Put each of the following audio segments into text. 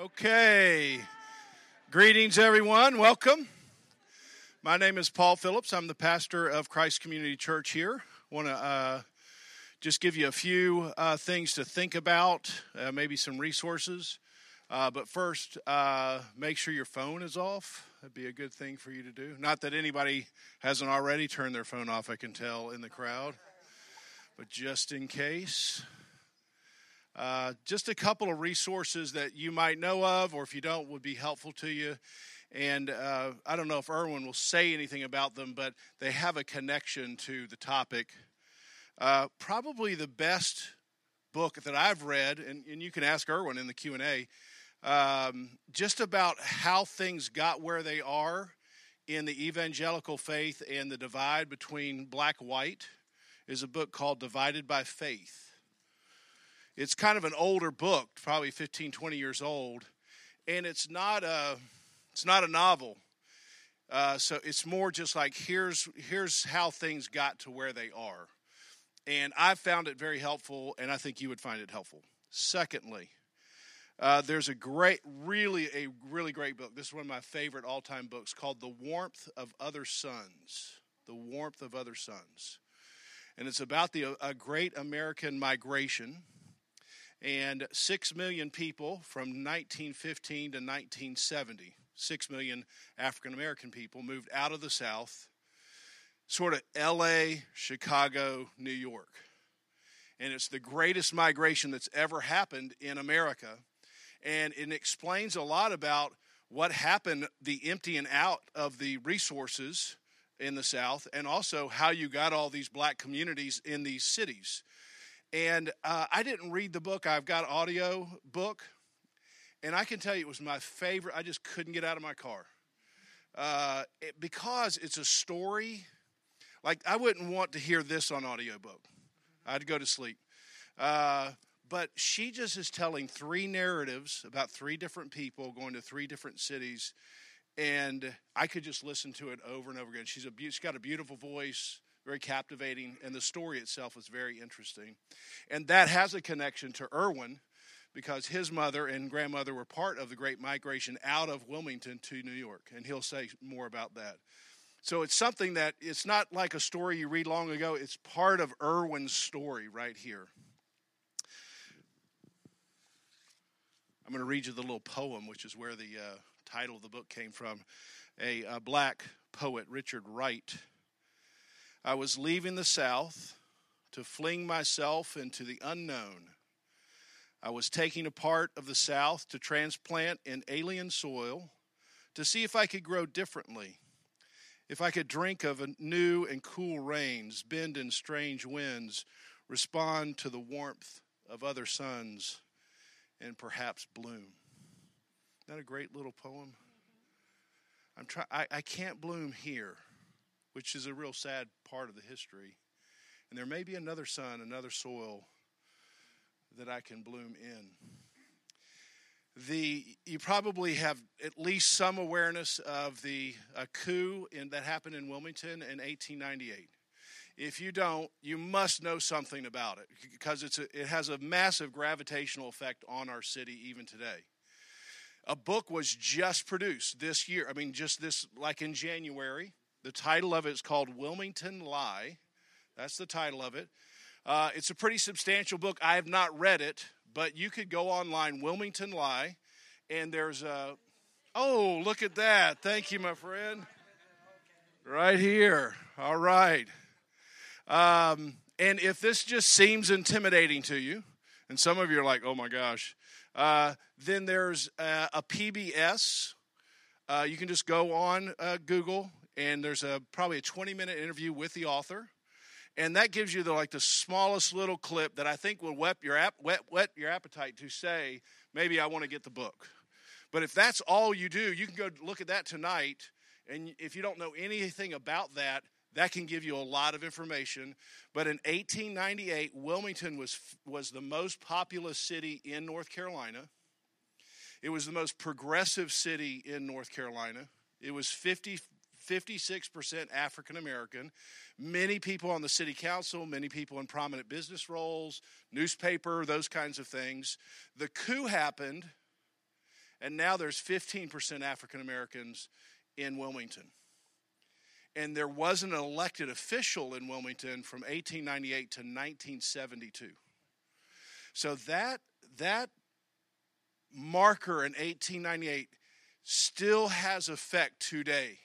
Okay, greetings everyone, welcome. My name is Paul Phillips. I'm the pastor of Christ Community Church here. I want to just give you a few things to think about, maybe some resources. But first, make sure your phone is off. That'd be a good thing for you to do. Not that anybody hasn't already turned their phone off, I can tell, in the crowd. But just in case. Just a couple of resources that you might know of, or if you don't, would be helpful to you. And I don't know if Irwin will say anything about them, but they have a connection to the topic. Probably the best book that I've read, and you can ask Irwin in the Q&A, just about how things got where they are in the evangelical faith and the divide between black and white, is a book called Divided by Faith. It's kind of an older book, probably 15, 20 years old, and it's not a novel. So it's more just like here's how things got to where they are. And I found it very helpful, and I think you would find it helpful. Secondly, there's a really great book. This is one of my favorite all-time books called The Warmth of Other Suns. The Warmth of Other Suns. And it's about a great American migration. And 6 million people from 1915 to 1970, 6 million African-American people moved out of the South, sort of L.A., Chicago, New York. And it's the greatest migration that's ever happened in America. And it explains a lot about what happened, the emptying out of the resources in the South, and also how you got all these black communities in these cities. And I didn't read the book. I've got an audio book, and I can tell you it was my favorite. I just couldn't get out of my car because it's a story. Like, I wouldn't want to hear this on audiobook. I'd go to sleep. But she just is telling three narratives about three different people going to three different cities, and I could just listen to it over and over again. She's got a beautiful voice. Very captivating, and the story itself was very interesting. And that has a connection to Irwin because his mother and grandmother were part of the Great Migration out of Wilmington to New York, and he'll say more about that. So it's something that it's not like a story you read long ago. It's part of Irwin's story right here. I'm going to read you the little poem, which is where the title of the book came from. A black poet, Richard Wright. I was leaving the South to fling myself into the unknown. I was taking a part of the South to transplant in alien soil to see if I could grow differently, if I could drink of new and cool rains, bend in strange winds, respond to the warmth of other suns, and perhaps bloom. Isn't that a great little poem? I can't bloom here, which is a real sad part of the history. And there may be another sun, another soil that I can bloom in. You probably have at least some awareness of a coup that happened in Wilmington in 1898. If you don't, you must know something about it because it has a massive gravitational effect on our city even today. A book was just produced this year. I mean, just this, like in January. The title of it is called Wilmington Lie. That's the title of it. It's a pretty substantial book. I have not read it, but you could go online, Wilmington Lie, and there's oh, look at that. Thank you, my friend. Right here. All right. And if this just seems intimidating to you, and some of you are like, oh, my gosh, then there's a PBS. You can just go on Google. And there's probably a 20-minute interview with the author. And that gives you the smallest little clip that I think will whet your appetite to say, maybe I want to get the book. But if that's all you do, you can go look at that tonight. And if you don't know anything about that, that can give you a lot of information. But in 1898, Wilmington was the most populous city in North Carolina. It was the most progressive city in North Carolina. It was 56% African-American, many people on the city council, many people in prominent business roles, newspaper, those kinds of things. The coup happened And now there's 15% African Americans in Wilmington. And there wasn't an elected official in Wilmington from 1898 to 1972. So that marker in 1898 still has effect today.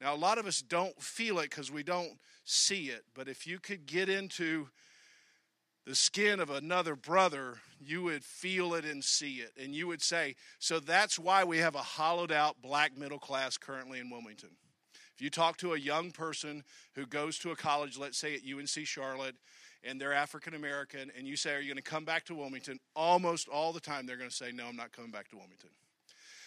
Now, a lot of us don't feel it because we don't see it. But if you could get into the skin of another brother, you would feel it and see it. And you would say, so that's why we have a hollowed-out black middle class currently in Wilmington. If you talk to a young person who goes to a college, let's say at UNC Charlotte, and they're African American, and you say, are you going to come back to Wilmington? Almost all the time they're going to say, no, I'm not coming back to Wilmington.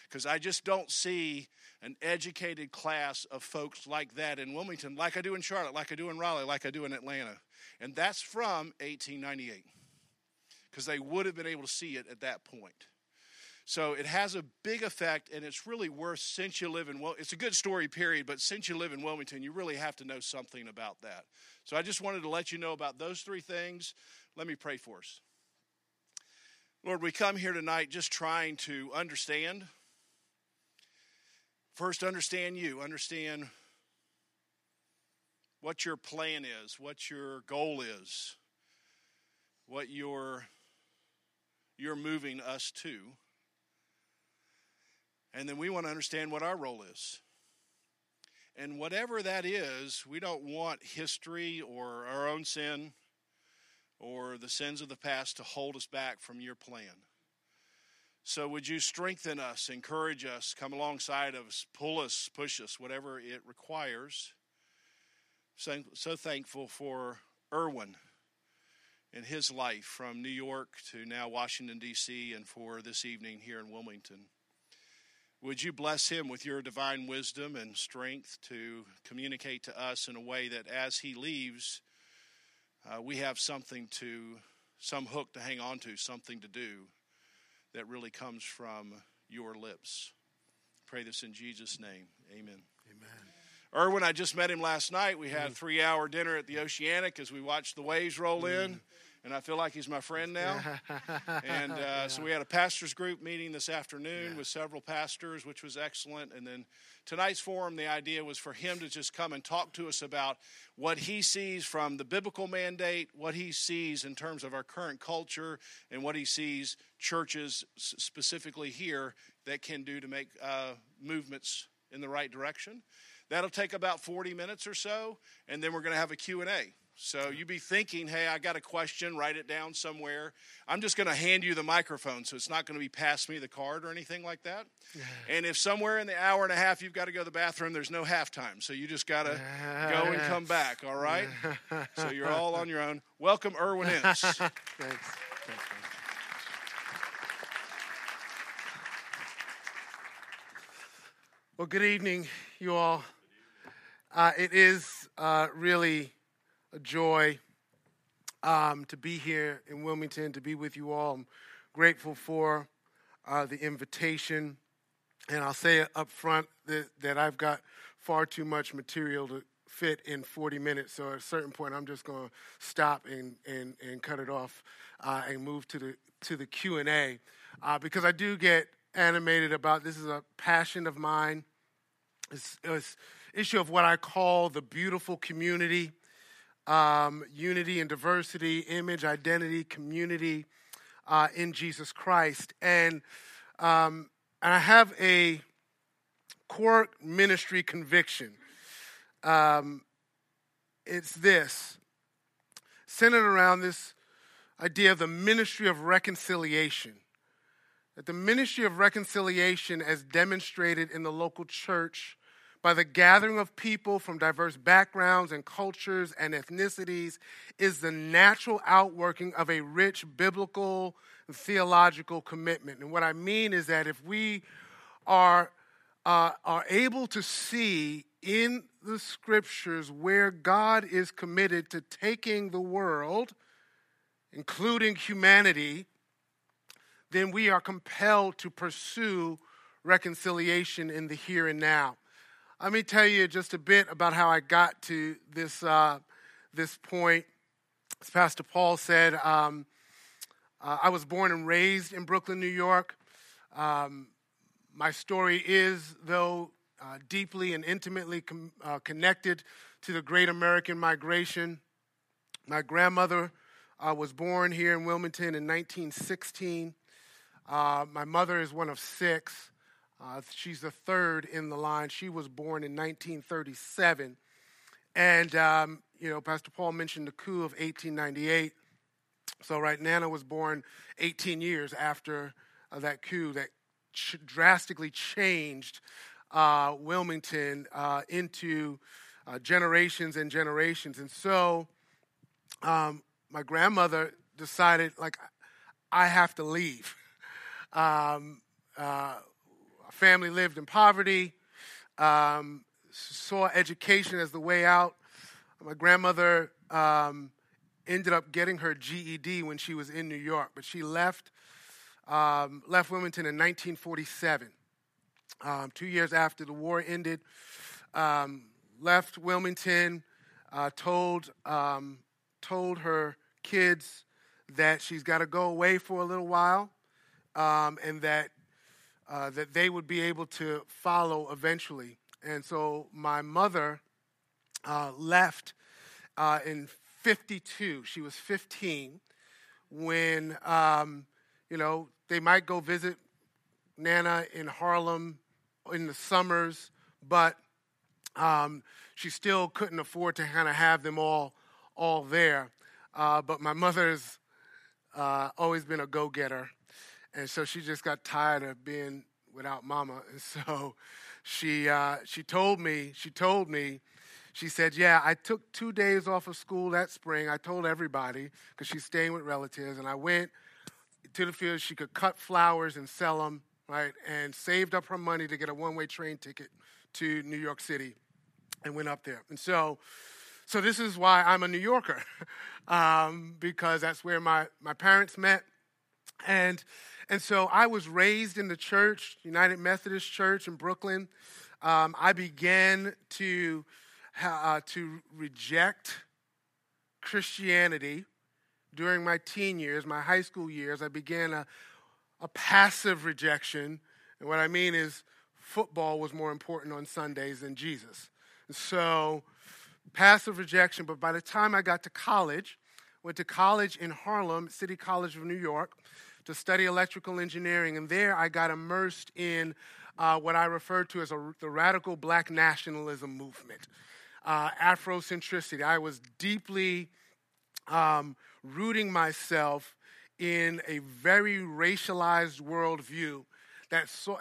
Because I just don't see an educated class of folks like that in Wilmington, like I do in Charlotte, like I do in Raleigh, like I do in Atlanta. And that's from 1898, because they would have been able to see it at that point. So it has a big effect, and it's really worth, since you live in, well, it's a good story, period, but since you live in Wilmington, you really have to know something about that. So I just wanted to let you know about those three things. Let me pray for us. Lord, we come here tonight just trying to understand. First, understand you, understand what your plan is, what your goal is, what you're moving us to. And then we want to understand what our role is. And whatever that is, we don't want history or our own sin or the sins of the past to hold us back from your plan. So would you strengthen us, encourage us, come alongside of us, pull us, push us, whatever it requires. So thankful for Irwin and his life from New York to now Washington, D.C., and for this evening here in Wilmington. Would you bless him with your divine wisdom and strength to communicate to us in a way that as he leaves, we have some hook to hang on to, something to do that really comes from your lips. Pray this in Jesus' name. Amen. Amen. Irwin, I just met him last night. We had a 3-hour dinner at the Oceanic as we watched the waves roll in, and I feel like he's my friend now. And so we had a pastor's group meeting this afternoon with several pastors, which was excellent. And then tonight's forum, the idea was for him to just come and talk to us about what he sees from the biblical mandate, what he sees in terms of our current culture, and what he sees churches specifically here that can do to make movements in the right direction. That'll take about 40 minutes or so, and then we're going to have a Q&A. So you be thinking, hey, I got a question, write it down somewhere. I'm just going to hand you the microphone, so it's not going to be pass me the card or anything like that. And if somewhere in the hour and a half you've got to go to the bathroom, there's no halftime. So you just got to go and come back, all right? So you're all on your own. Welcome, Irwin Ince. Thanks. Well, good evening, you all. It is really a joy to be here in Wilmington, to be with you all. I'm grateful for the invitation. And I'll say up front that I've got far too much material to fit in 40 minutes. So at a certain point, I'm just going to stop and cut it off and move to the Q&A. Because I do get animated about this. Is a passion of mine. It's issue of what I call the beautiful community, unity and diversity, image, identity, community in Jesus Christ. And I have a core ministry conviction. It's this, centered around this idea of the ministry of reconciliation. That the ministry of reconciliation, as demonstrated in the local church by the gathering of people from diverse backgrounds and cultures and ethnicities, is the natural outworking of a rich biblical and theological commitment. And what I mean is that if we are able to see in the scriptures where God is committed to taking the world, including humanity, then we are compelled to pursue reconciliation in the here and now. Let me tell you just a bit about how I got to this point. As Pastor Paul said, I was born and raised in Brooklyn, New York. My story is, though, deeply and intimately connected to the Great American Migration. My grandmother was born here in Wilmington in 1916. My mother is one of six. She's the third in the line. She was born in 1937. And, Pastor Paul mentioned the coup of 1898. So, right, Nana was born 18 years after that coup that drastically changed Wilmington into generations and generations. And so my grandmother decided, I have to leave. Our family lived in poverty, saw education as the way out. My grandmother ended up getting her GED when she was in New York, but she left Wilmington in 1947. 2 years after the war ended, left Wilmington, told her kids that she's got to go away for a little while, and that they would be able to follow eventually. And so my mother left in 52. She was 15 when they might go visit Nana in Harlem in the summers, but she still couldn't afford to kind of have them all there. But my mother's always been a go-getter, and so she just got tired of being without Mama. And so she told me, she said, "Yeah, I took 2 days off of school that spring. I told everybody because she's staying with relatives, and I went to the field. She could cut flowers and sell them." Right, and saved up her money to get a one-way train ticket to New York City and went up there. And so this is why I'm a New Yorker, because that's where my parents met. And so I was raised in the church, United Methodist Church in Brooklyn. I began to reject Christianity during my teen years, my high school years. I began a passive rejection, and what I mean is football was more important on Sundays than Jesus. And so passive rejection, but by the time I got to college, went to college in Harlem, City College of New York, to study electrical engineering, and there I got immersed in what I refer to as the radical black nationalism movement, Afrocentricity. I was deeply rooting myself in a very racialized worldview,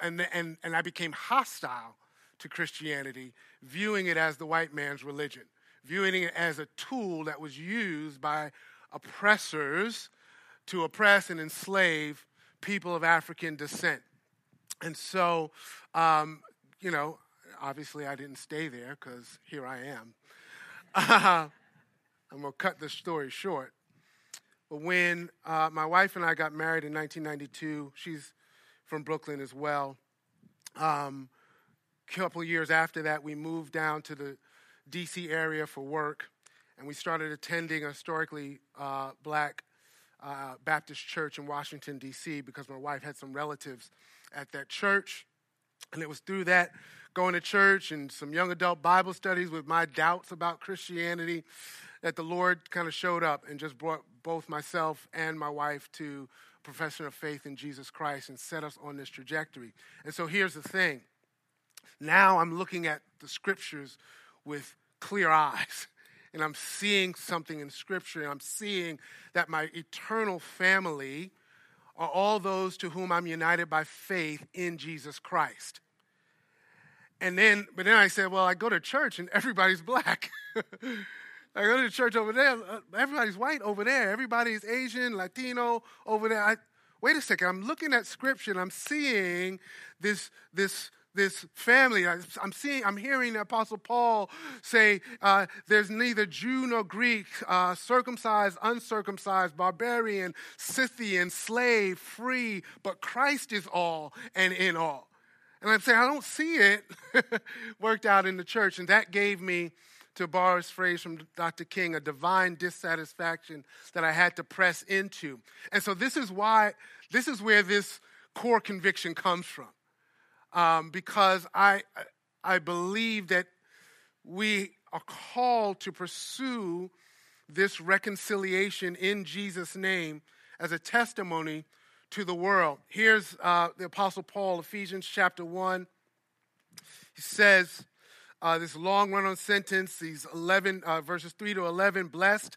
and I became hostile to Christianity, viewing it as the white man's religion, viewing it as a tool that was used by oppressors to oppress and enslave people of African descent. And so, obviously I didn't stay there because here I am. I'm going to cut this story short. When my wife and I got married in 1992, she's from Brooklyn as well. A couple years after that, we moved down to the D.C. area for work, and we started attending a historically black Baptist church in Washington, D.C., because my wife had some relatives at that church. And it was through that, going to church and some young adult Bible studies with my doubts about Christianity, that the Lord kind of showed up and just brought both myself and my wife to a profession of faith in Jesus Christ and set us on this trajectory. And so here's the thing. Now I'm looking at the scriptures with clear eyes, and I'm seeing something in scripture, and I'm seeing that my eternal family are all those to whom I'm united by faith in Jesus Christ. But then I said, well, I go to church and everybody's black. I go to the church over there, everybody's white over there, everybody's Asian, Latino over there. Wait a second, I'm looking at scripture and I'm seeing this family. I'm hearing the Apostle Paul say, there's neither Jew nor Greek, circumcised, uncircumcised, barbarian, Scythian, slave, free, but Christ is all and in all. And I'm saying, I don't see it worked out in the church. And that gave me, to borrow his phrase from Dr. King, a divine dissatisfaction that I had to press into. And so this is where this core conviction comes from. because I believe that we are called to pursue this reconciliation in Jesus' name as a testimony to the world. Here's the Apostle Paul, Ephesians chapter 1. He says, this long run-on sentence, these 11 verses 3 to 11, blessed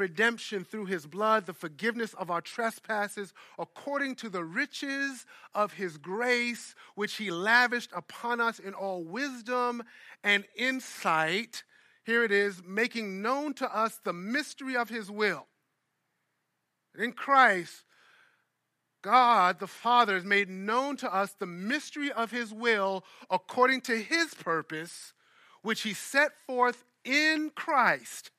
redemption through his blood, the forgiveness of our trespasses, according to the riches of his grace, which he lavished upon us in all wisdom and insight. Here it is, making known to us the mystery of his will. In Christ, God the Father has made known to us the mystery of his will according to his purpose, which he set forth in Christ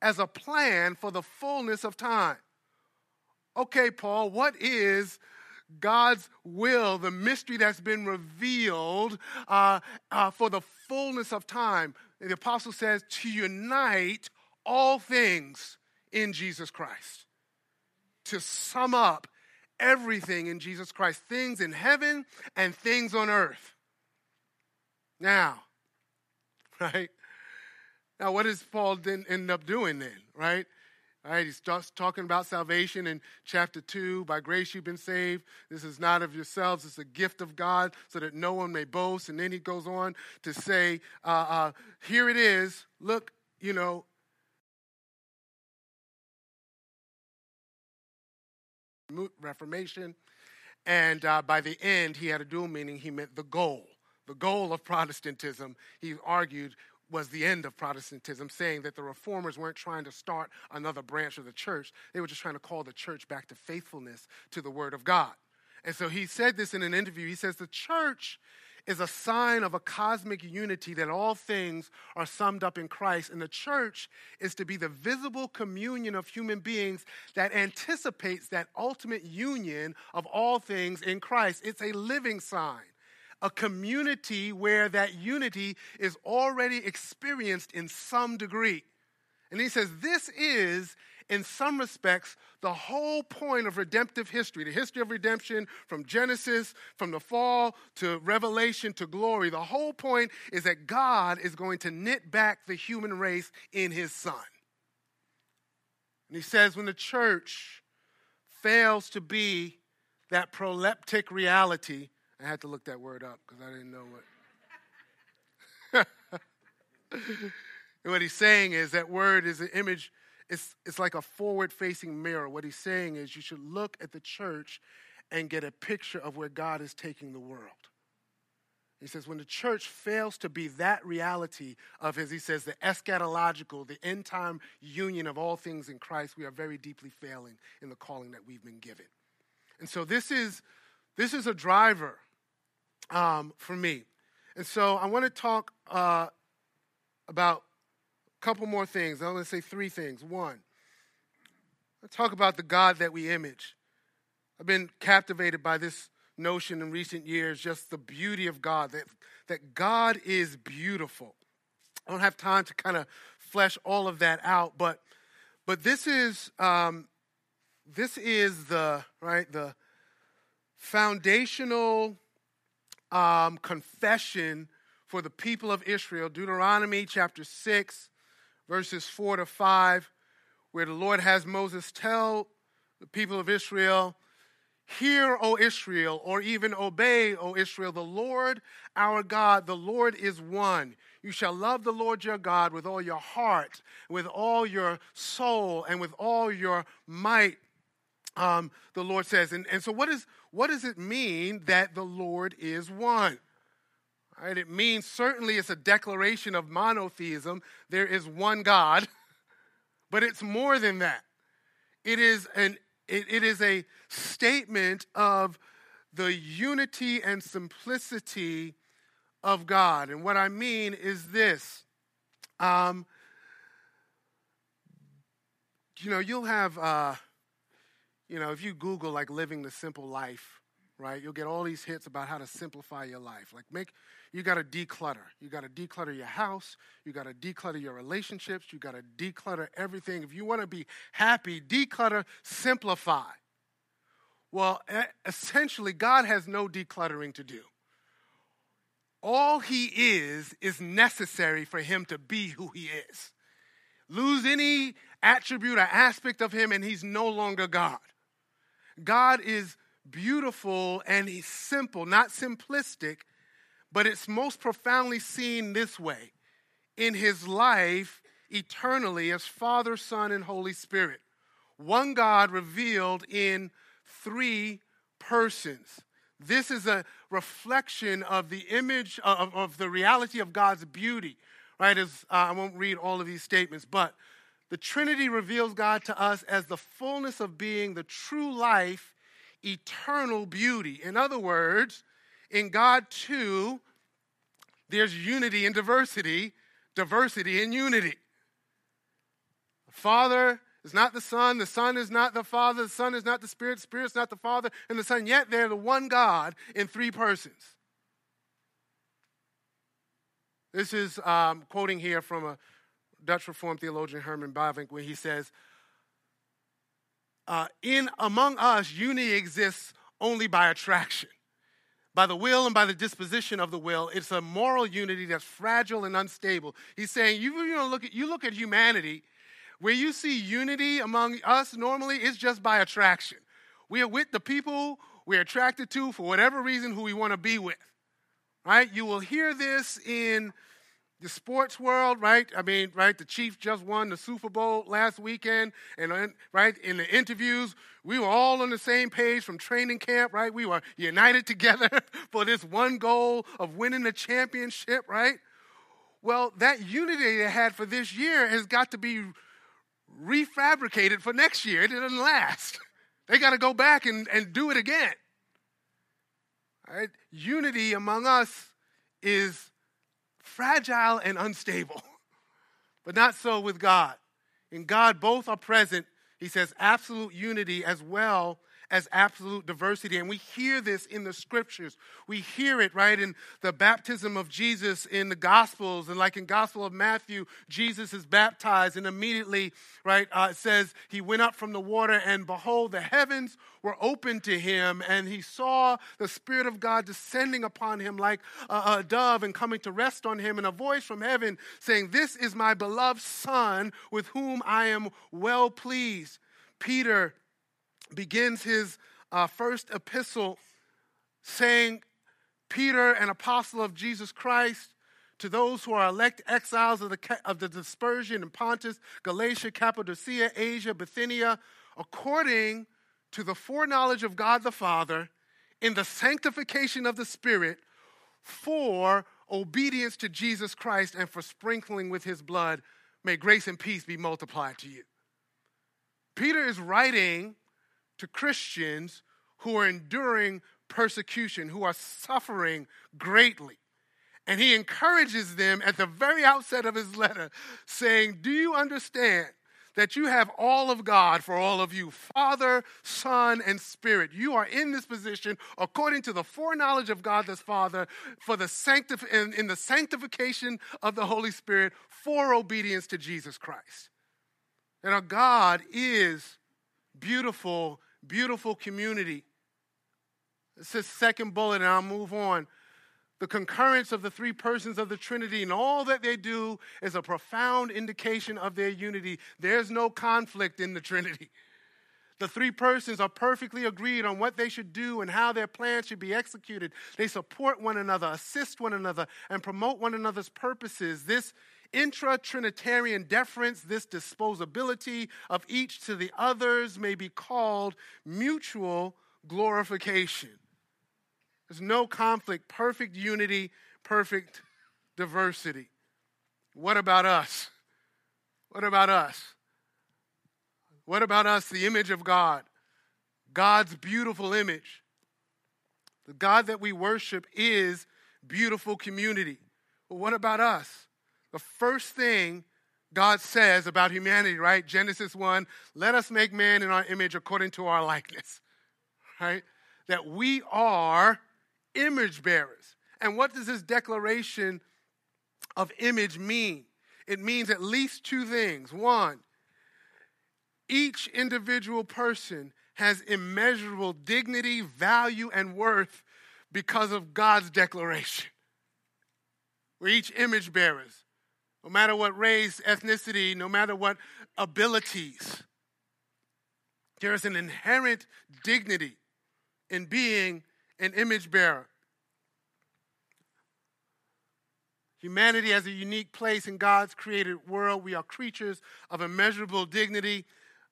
as a plan for the fullness of time. Okay, Paul, what is God's will, the mystery that's been revealed for the fullness of time? The apostle says, to unite all things in Jesus Christ. To sum up everything in Jesus Christ, things in heaven and things on earth. Now, right? Now, what does Paul then end up doing then, right? All right, he starts talking about salvation in chapter 2. By grace you've been saved. This is not of yourselves. It's a gift of God so that no one may boast. And then he goes on to say, here it is. Look, you know, Reformation. And by the end, he had a dual meaning. He meant the goal. The goal of Protestantism, he argued, was the end of Protestantism, saying that the reformers weren't trying to start another branch of the church. They were just trying to call the church back to faithfulness to the word of God. And so he said this in an interview. He says, the church is a sign of a cosmic unity that all things are summed up in Christ. And the church is to be the visible communion of human beings that anticipates that ultimate union of all things in Christ. It's a living sign. A community where that unity is already experienced in some degree. And he says this is, in some respects, the whole point of redemptive history, the history of redemption from Genesis, from the fall to Revelation to glory. The whole point is that God is going to knit back the human race in his Son. And he says when the church fails to be that proleptic reality, I had to look that word up because I didn't know what. What he's saying is that word is an image. It's like a forward-facing mirror. What he's saying is you should look at the church and get a picture of where God is taking the world. He says when the church fails to be that reality of his, he says the eschatological, the end-time union of all things in Christ, we are very deeply failing in the calling that we've been given. And so this is a driver for me. And so I want to talk about a couple more things. I'm going to say three things. One, I'll talk about the God that we image. I've been captivated by this notion in recent years, just the beauty of God, that God is beautiful. I don't have time to kind of flesh all of that out, but this is the, right, the foundational confession for the people of Israel, Deuteronomy chapter 6, verses 4 to 5, where the Lord has Moses tell the people of Israel, hear, O Israel, or even obey, O Israel, the Lord our God, the Lord is one. You shall love the Lord your God with all your heart, with all your soul, and with all your might. The Lord says, and so what does it mean that the Lord is one? All right, it means certainly it's a declaration of monotheism. There is one God, but it's more than that. It is a statement of the unity and simplicity of God. And what I mean is this. You'll have, if you Google, living the simple life, right? You'll get all these hits about how to simplify your life. You got to declutter. You got to declutter your house. You got to declutter your relationships. You got to declutter everything. If you want to be happy, declutter, simplify. Well, essentially, God has no decluttering to do. All he is necessary for him to be who he is. Lose any attribute or aspect of him, and he's no longer God. God is beautiful and he's simple, not simplistic, but it's most profoundly seen this way in his life eternally as Father, Son, and Holy Spirit. One God revealed in three persons. This is a reflection of the image of the reality of God's beauty, right? I won't read all of these statements, but the Trinity reveals God to us as the fullness of being, the true life, eternal beauty. In other words, in God, too, there's unity and diversity, diversity and unity. The Father is not the Son is not the Father, the Son is not the Spirit is not the Father, and the Son, yet they're the one God in three persons. This is quoting here from a Dutch Reformed theologian, Herman Bavinck, when he says, among us, unity exists only by attraction, by the will and by the disposition of the will. It's a moral unity that's fragile and unstable. He's saying, you look at humanity, where you see unity among us normally, it's just by attraction. We are with the people we're attracted to for whatever reason who we want to be with, right? You will hear this in the sports world, right? The Chiefs just won the Super Bowl last weekend, and right in the interviews, we were all on the same page from training camp, right? We were united together for this one goal of winning the championship, right? Well, that unity they had for this year has got to be refabricated for next year. It doesn't last. They got to go back and do it again. All right? Unity among us is fragile and unstable, but not so with God. In God, both are present, he says, absolute unity as well as absolute diversity. And we hear this in the scriptures. We hear it, right, in the baptism of Jesus in the Gospels. And like in Gospel of Matthew, Jesus is baptized, and immediately, right, it says he went up from the water, and behold, the heavens were opened to him, and he saw the Spirit of God descending upon him like a dove and coming to rest on him, and a voice from heaven saying, "This is my beloved Son, with whom I am well pleased." Peter begins his first epistle saying, "Peter, an apostle of Jesus Christ, to those who are elect exiles of the dispersion in Pontus, Galatia, Cappadocia, Asia, Bithynia, according to the foreknowledge of God the Father, in the sanctification of the Spirit, for obedience to Jesus Christ and for sprinkling with his blood, may grace and peace be multiplied to you." Peter is writing to Christians who are enduring persecution, who are suffering greatly. And he encourages them at the very outset of his letter, saying, "Do you understand that you have all of God for all of you, Father, Son, and Spirit? You are in this position according to the foreknowledge of God the Father, for the in the sanctification of the Holy Spirit, for obedience to Jesus Christ." And our God is beautiful, beautiful community. It's the second bullet, and I'll move on. The concurrence of the three persons of the Trinity and all that they do is a profound indication of their unity. There's no conflict in the Trinity. The three persons are perfectly agreed on what they should do and how their plans should be executed. They support one another, assist one another, and promote one another's purposes. This intra-Trinitarian deference, this disposability of each to the others, may be called mutual glorification. There's no conflict, perfect unity, perfect diversity. What about us? What about us? What about us, the image of God, God's beautiful image? The God that we worship is beautiful community. Well, what about us? The first thing God says about humanity, right? Genesis 1, let us make man in our image according to our likeness, right? That we are image bearers. And what does this declaration of image mean? It means at least two things. One, each individual person has immeasurable dignity, value, and worth because of God's declaration. We're each image bearers. No matter what race, ethnicity, no matter what abilities, there is an inherent dignity in being an image bearer. Humanity has a unique place in God's created world. We are creatures of immeasurable dignity.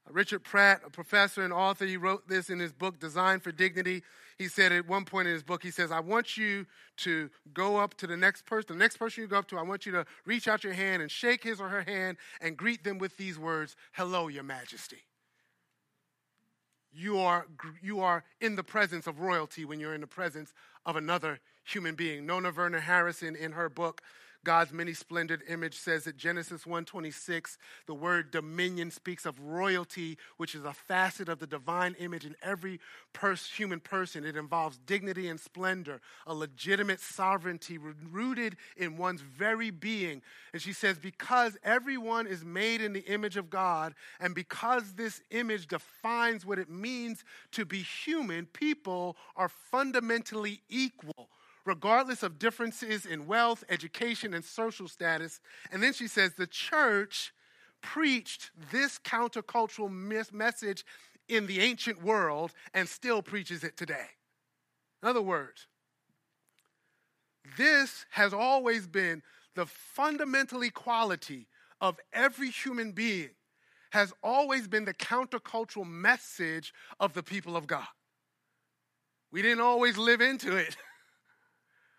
Richard Pratt, a professor and author, he wrote this in his book, Designed for Dignity. He said at one point in his book, he says, I want you to go up to the next person you go up to, I want you to reach out your hand and shake his or her hand and greet them with these words, hello, your majesty. You are in the presence of royalty when you're in the presence of another human being. Nona Verner Harrison, in her book, God's Many Splendid Image, says that Genesis 1:26, the word dominion speaks of royalty, which is a facet of the divine image in every human person. It involves dignity and splendor, a legitimate sovereignty rooted in one's very being. And she says, because everyone is made in the image of God, and because this image defines what it means to be human, people are fundamentally equal, regardless of differences in wealth, education, and social status. And then she says, the church preached this countercultural message in the ancient world and still preaches it today. In other words, this has always been the fundamental equality of every human being, has always been the countercultural message of the people of God. We didn't always live into it.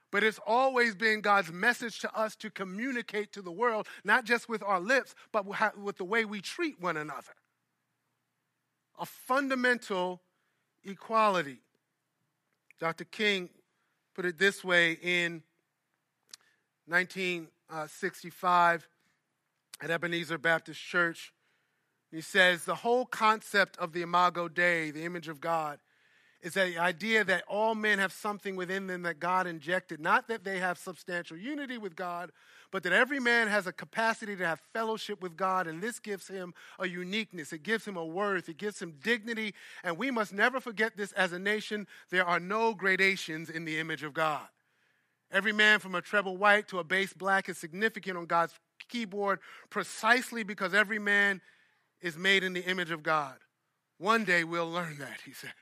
But it's always been God's message to us to communicate to the world, not just with our lips, but with the way we treat one another. A fundamental equality. Dr. King put it this way in 1965 at Ebenezer Baptist Church. He says, the whole concept of the Imago Dei, the image of God, is the idea that all men have something within them that God injected. Not that they have substantial unity with God, but that every man has a capacity to have fellowship with God, and this gives him a uniqueness. It gives him a worth. It gives him dignity. And we must never forget this as a nation. There are no gradations in the image of God. Every man from a treble white to a bass black is significant on God's keyboard precisely because every man is made in the image of God. One day we'll learn that, he said.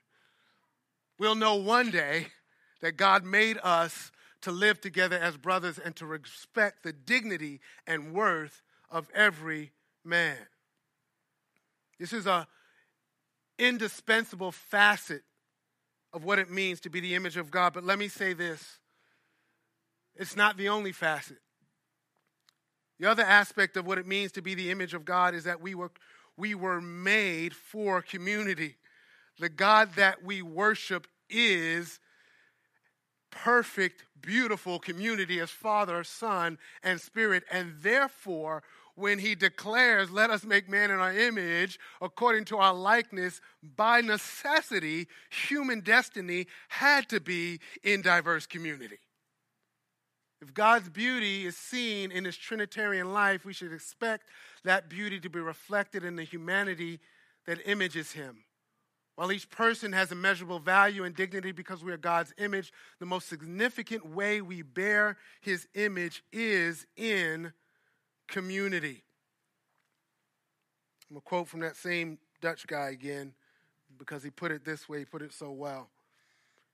We'll know one day that God made us to live together as brothers and to respect the dignity and worth of every man. This is an indispensable facet of what it means to be the image of God. But let me say this. It's not the only facet. The other aspect of what it means to be the image of God is that we were made for community. The God that we worship is perfect, beautiful community as Father, Son, and Spirit. And therefore, when he declares, let us make man in our image, according to our likeness, by necessity, human destiny had to be in diverse community. If God's beauty is seen in his Trinitarian life, we should expect that beauty to be reflected in the humanity that images him. While each person has immeasurable value and dignity because we are God's image, the most significant way we bear his image is in community. I'm going to quote from that same Dutch guy again because he put it this way, he put it so well.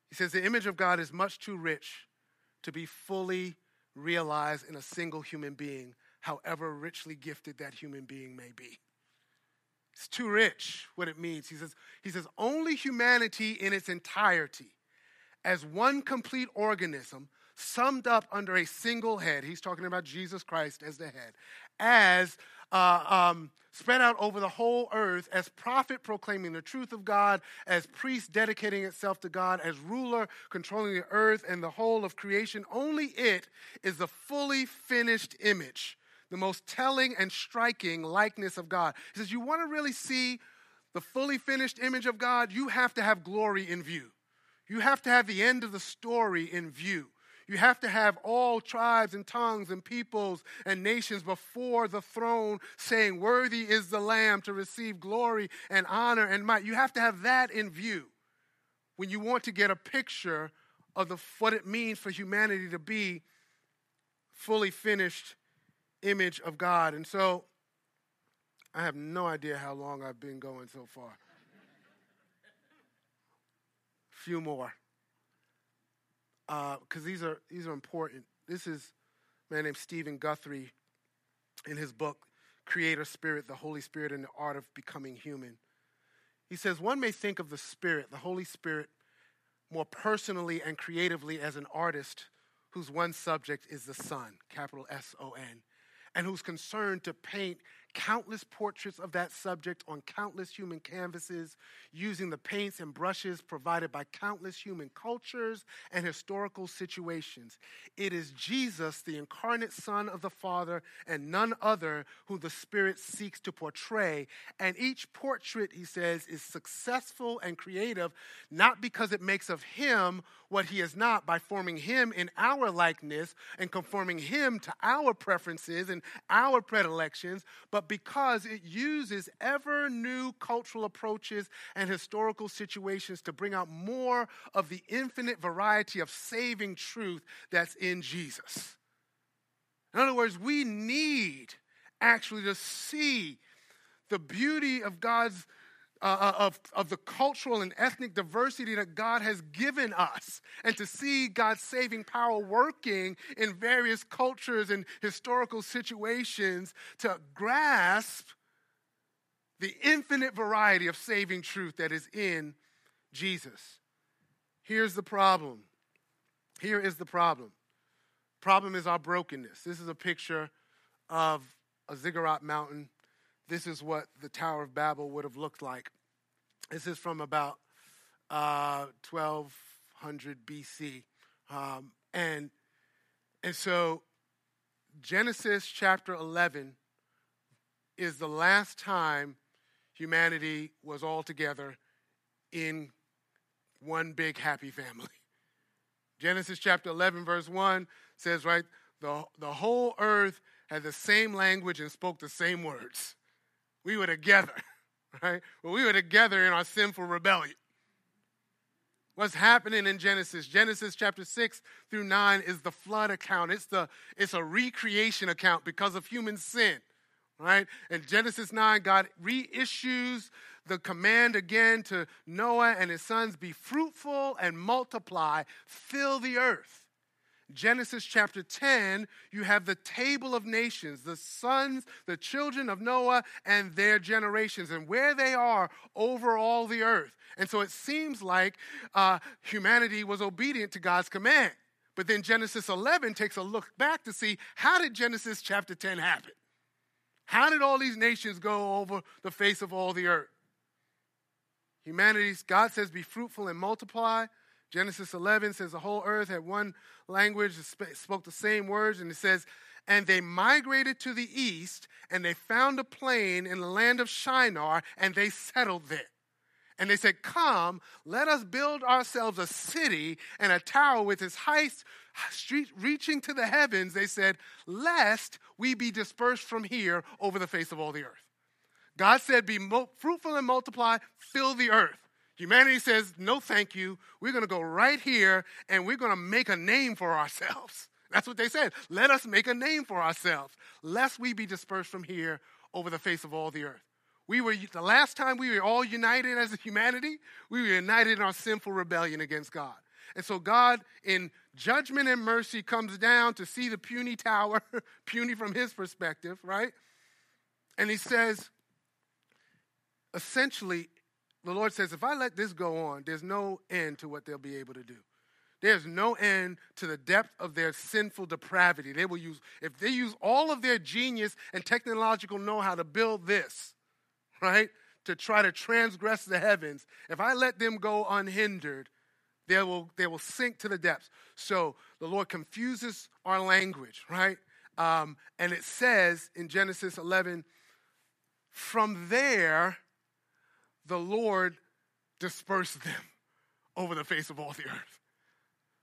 He says, the image of God is much too rich to be fully realized in a single human being, however richly gifted that human being may be. It's too rich, what it means. He says only humanity in its entirety as one complete organism summed up under a single head. He's talking about Jesus Christ as the head, as spread out over the whole earth, as prophet proclaiming the truth of God, as priest dedicating itself to God, as ruler controlling the earth and the whole of creation. Only it is the fully finished image, the most telling and striking likeness of God. He says, you want to really see the fully finished image of God? You have to have glory in view. You have to have the end of the story in view. You have to have all tribes and tongues and peoples and nations before the throne saying, worthy is the Lamb to receive glory and honor and might. You have to have that in view when you want to get a picture of what it means for humanity to be fully finished image of God. And so I have no idea how long I've been going so far. Few more. Because these are important. This is a man named Stephen Guthrie in his book, Creator Spirit, the Holy Spirit, and the Art of Becoming Human. He says, one may think of the Spirit, the Holy Spirit, more personally and creatively as an artist whose one subject is the sun, capital S-O-N, and who's concerned to paint countless portraits of that subject on countless human canvases, using the paints and brushes provided by countless human cultures and historical situations. It is Jesus, the incarnate Son of the Father, and none other who the Spirit seeks to portray. And each portrait, he says, is successful and creative, not because it makes of him what he is not by forming him in our likeness and conforming him to our preferences and our predilections, but because it uses ever new cultural approaches and historical situations to bring out more of the infinite variety of saving truth that's in Jesus. In other words, we need actually to see the beauty of God's of the cultural and ethnic diversity that God has given us, and to see God's saving power working in various cultures and historical situations to grasp the infinite variety of saving truth that is in Jesus. Here's the problem. Here is the problem. Problem is our brokenness. This is a picture of a ziggurat mountain. This is what the Tower of Babel would have looked like. This is from about 1200 BC. And so Genesis chapter 11 is the last time humanity was all together in one big happy family. Genesis chapter 11 verse 1 says, right, the whole earth had the same language and spoke the same words. We were together, right? Well, we were together in our sinful rebellion. What's happening in Genesis? Genesis chapter 6 through 9 is the flood account. It's a recreation account because of human sin, right? In Genesis 9, God reissues the command again to Noah and his sons, be fruitful and multiply, fill the earth. Genesis chapter 10, you have the table of nations, the sons, the children of Noah and their generations, and where they are over all the earth. And so it seems like humanity was obedient to God's command. But then Genesis 11 takes a look back to see, how did Genesis chapter 10 happen? How did all these nations go over the face of all the earth? Humanity, God says, be fruitful and multiply. Genesis 11 says the whole earth had one language, spoke the same words, and it says, and they migrated to the east, and they found a plain in the land of Shinar, and they settled there. And they said, come, let us build ourselves a city and a tower with its heights reaching to the heavens, they said, lest we be dispersed from here over the face of all the earth. God said, be fruitful and multiply, fill the earth. Humanity says, no, thank you. We're going to go right here, and we're going to make a name for ourselves. That's what they said. Let us make a name for ourselves, lest we be dispersed from here over the face of all the earth. The last time we were all united as a humanity, we were united in our sinful rebellion against God. And so God, in judgment and mercy, comes down to see the puny tower, puny from his perspective, right? And he says, essentially, the Lord says, if I let this go on, there's no end to what they'll be able to do. There's no end to the depth of their sinful depravity. They will use, if they use all of their genius and technological know-how to build this, right, to try to transgress the heavens, if I let them go unhindered, they will sink to the depths. So the Lord confuses our language, right? And it says in Genesis 11, from there, the Lord dispersed them over the face of all the earth.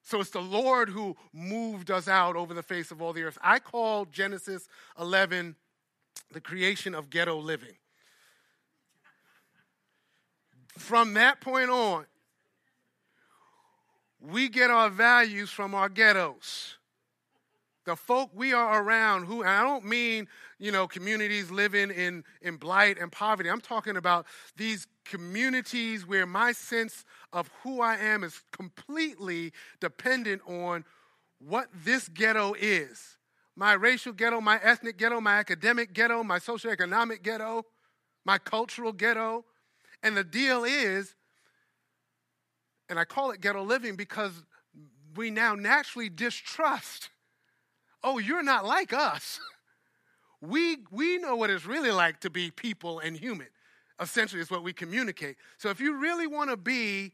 So it's the Lord who moved us out over the face of all the earth. I call Genesis 11 the creation of ghetto living. From that point on, we get our values from our ghettos. The folk we are around who, and I don't mean, you know, communities living in blight and poverty. I'm talking about these communities where my sense of who I am is completely dependent on what this ghetto is. My racial ghetto, my ethnic ghetto, my academic ghetto, my socioeconomic ghetto, my cultural ghetto. And the deal is, and I call it ghetto living because we now naturally distrust. Oh, you're not like us. We know what it's really like to be people and human. Essentially, it's what we communicate. So if you really want to be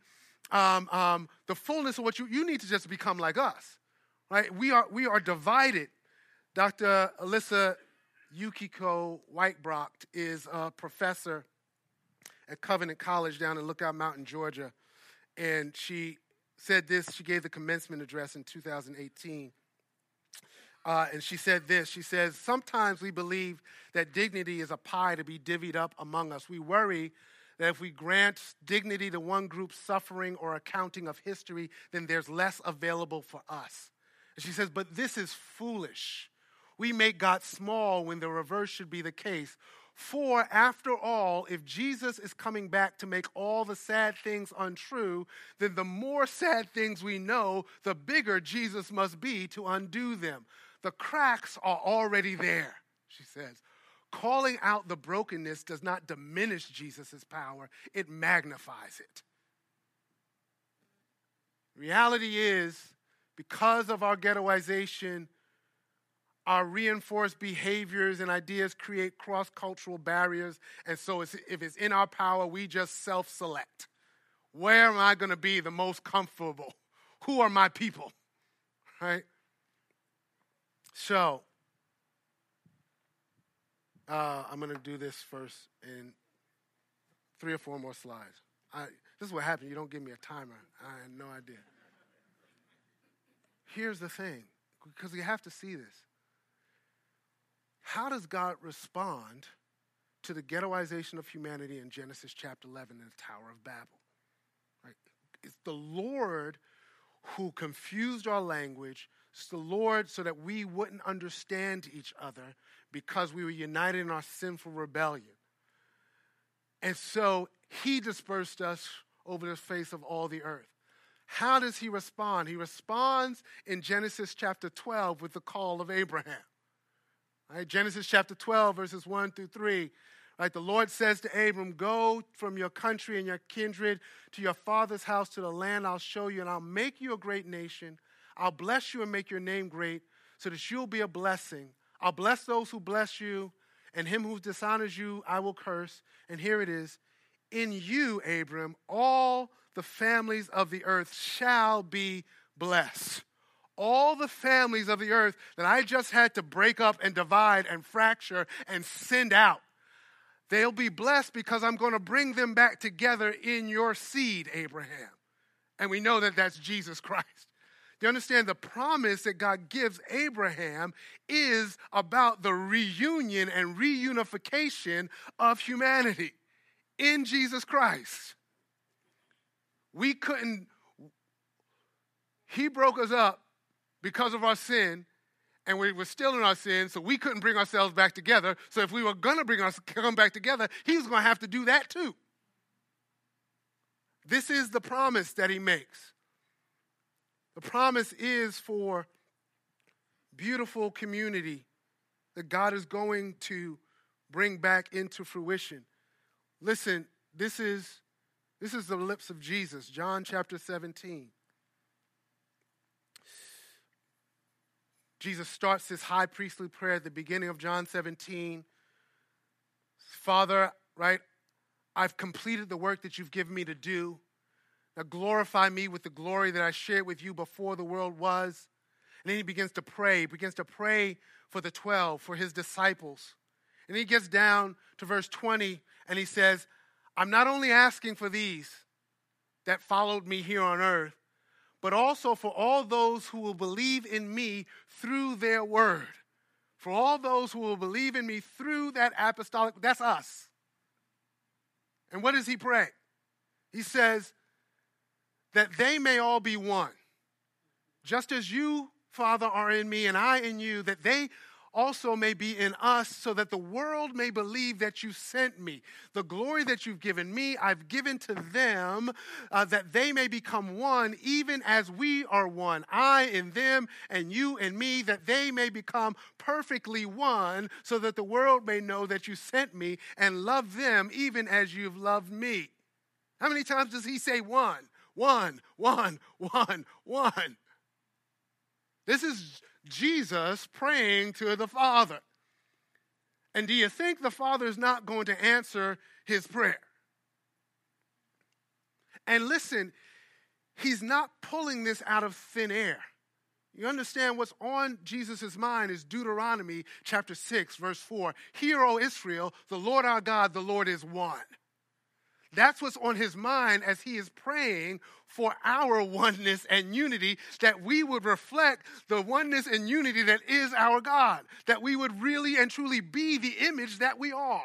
the fullness of what you need to just become like us, right? We are divided. Dr. Alyssa Yukiko Whitebrock is a professor at Covenant College down in Lookout Mountain, Georgia. And she said this. She gave the commencement address in 2018. And she said this. She says, sometimes we believe that dignity is a pie to be divvied up among us. We worry that if we grant dignity to one group's suffering or accounting of history, then there's less available for us. And she says, but this is foolish. We make God small when the reverse should be the case. For, after all, if Jesus is coming back to make all the sad things untrue, then the more sad things we know, the bigger Jesus must be to undo them. The cracks are already there, she says. Calling out the brokenness does not diminish Jesus' power. It magnifies it. Reality is, because of our ghettoization, our reinforced behaviors and ideas create cross-cultural barriers, and so if it's in our power, we just self-select. Where am I going to be the most comfortable? Who are my people? Right? So, I'm going to do this first in 3 or 4 more slides. This is what happened. You don't give me a timer. I had no idea. Here's the thing, because you have to see this. How does God respond to the ghettoization of humanity in Genesis chapter 11 in the Tower of Babel? Right? It's the Lord who confused our language. It's the Lord so that we wouldn't understand each other because we were united in our sinful rebellion. And so he dispersed us over the face of all the earth. How does he respond? He responds in Genesis chapter 12 with the call of Abraham. Right, Genesis chapter 12, verses 1-3. Right, the Lord says to Abram, go from your country and your kindred to your father's house to the land I'll show you, and I'll make you a great nation. I'll bless you and make your name great so that you'll be a blessing. I'll bless those who bless you, and him who dishonors you I will curse. And here it is. In you, Abram, all the families of the earth shall be blessed. All the families of the earth that I just had to break up and divide and fracture and send out, they'll be blessed because I'm going to bring them back together in your seed, Abraham. And we know that that's Jesus Christ. You understand the promise that God gives Abraham is about the reunion and reunification of humanity in Jesus Christ. He broke us up because of our sin, and we were still in our sin, so we couldn't bring ourselves back together. So if we were going to come back together, he was going to have to do that too. This is the promise that he makes. The promise is for beautiful community that God is going to bring back into fruition. Listen, this is the lips of Jesus, John chapter 17. Jesus starts his high priestly prayer at the beginning of John 17. Father, right, I've completed the work that you've given me to do. Now glorify me with the glory that I shared with you before the world was. And then he begins to pray. He begins to pray for the 12, for his disciples. And he gets down to verse 20, and he says, I'm not only asking for these that followed me here on earth, but also for all those who will believe in me through their word. For all those who will believe in me through that apostolic, that's us. And what does he pray? He says, that they may all be one. Just as you, Father, are in me and I in you, that they also may be in us, so that the world may believe that you sent me. The glory that you've given me, I've given to them, that they may become one, even as we are one. I in them and you in me, that they may become perfectly one, so that the world may know that you sent me and love them even as you've loved me. How many times does he say one? One, one, one, one. This is Jesus praying to the Father. And do you think the Father is not going to answer his prayer? And listen, he's not pulling this out of thin air. You understand what's on Jesus' mind is Deuteronomy chapter 6, verse 4. Hear, O Israel, the Lord our God, the Lord is one. That's what's on his mind as he is praying for our oneness and unity, that we would reflect the oneness and unity that is our God, that we would really and truly be the image that we are,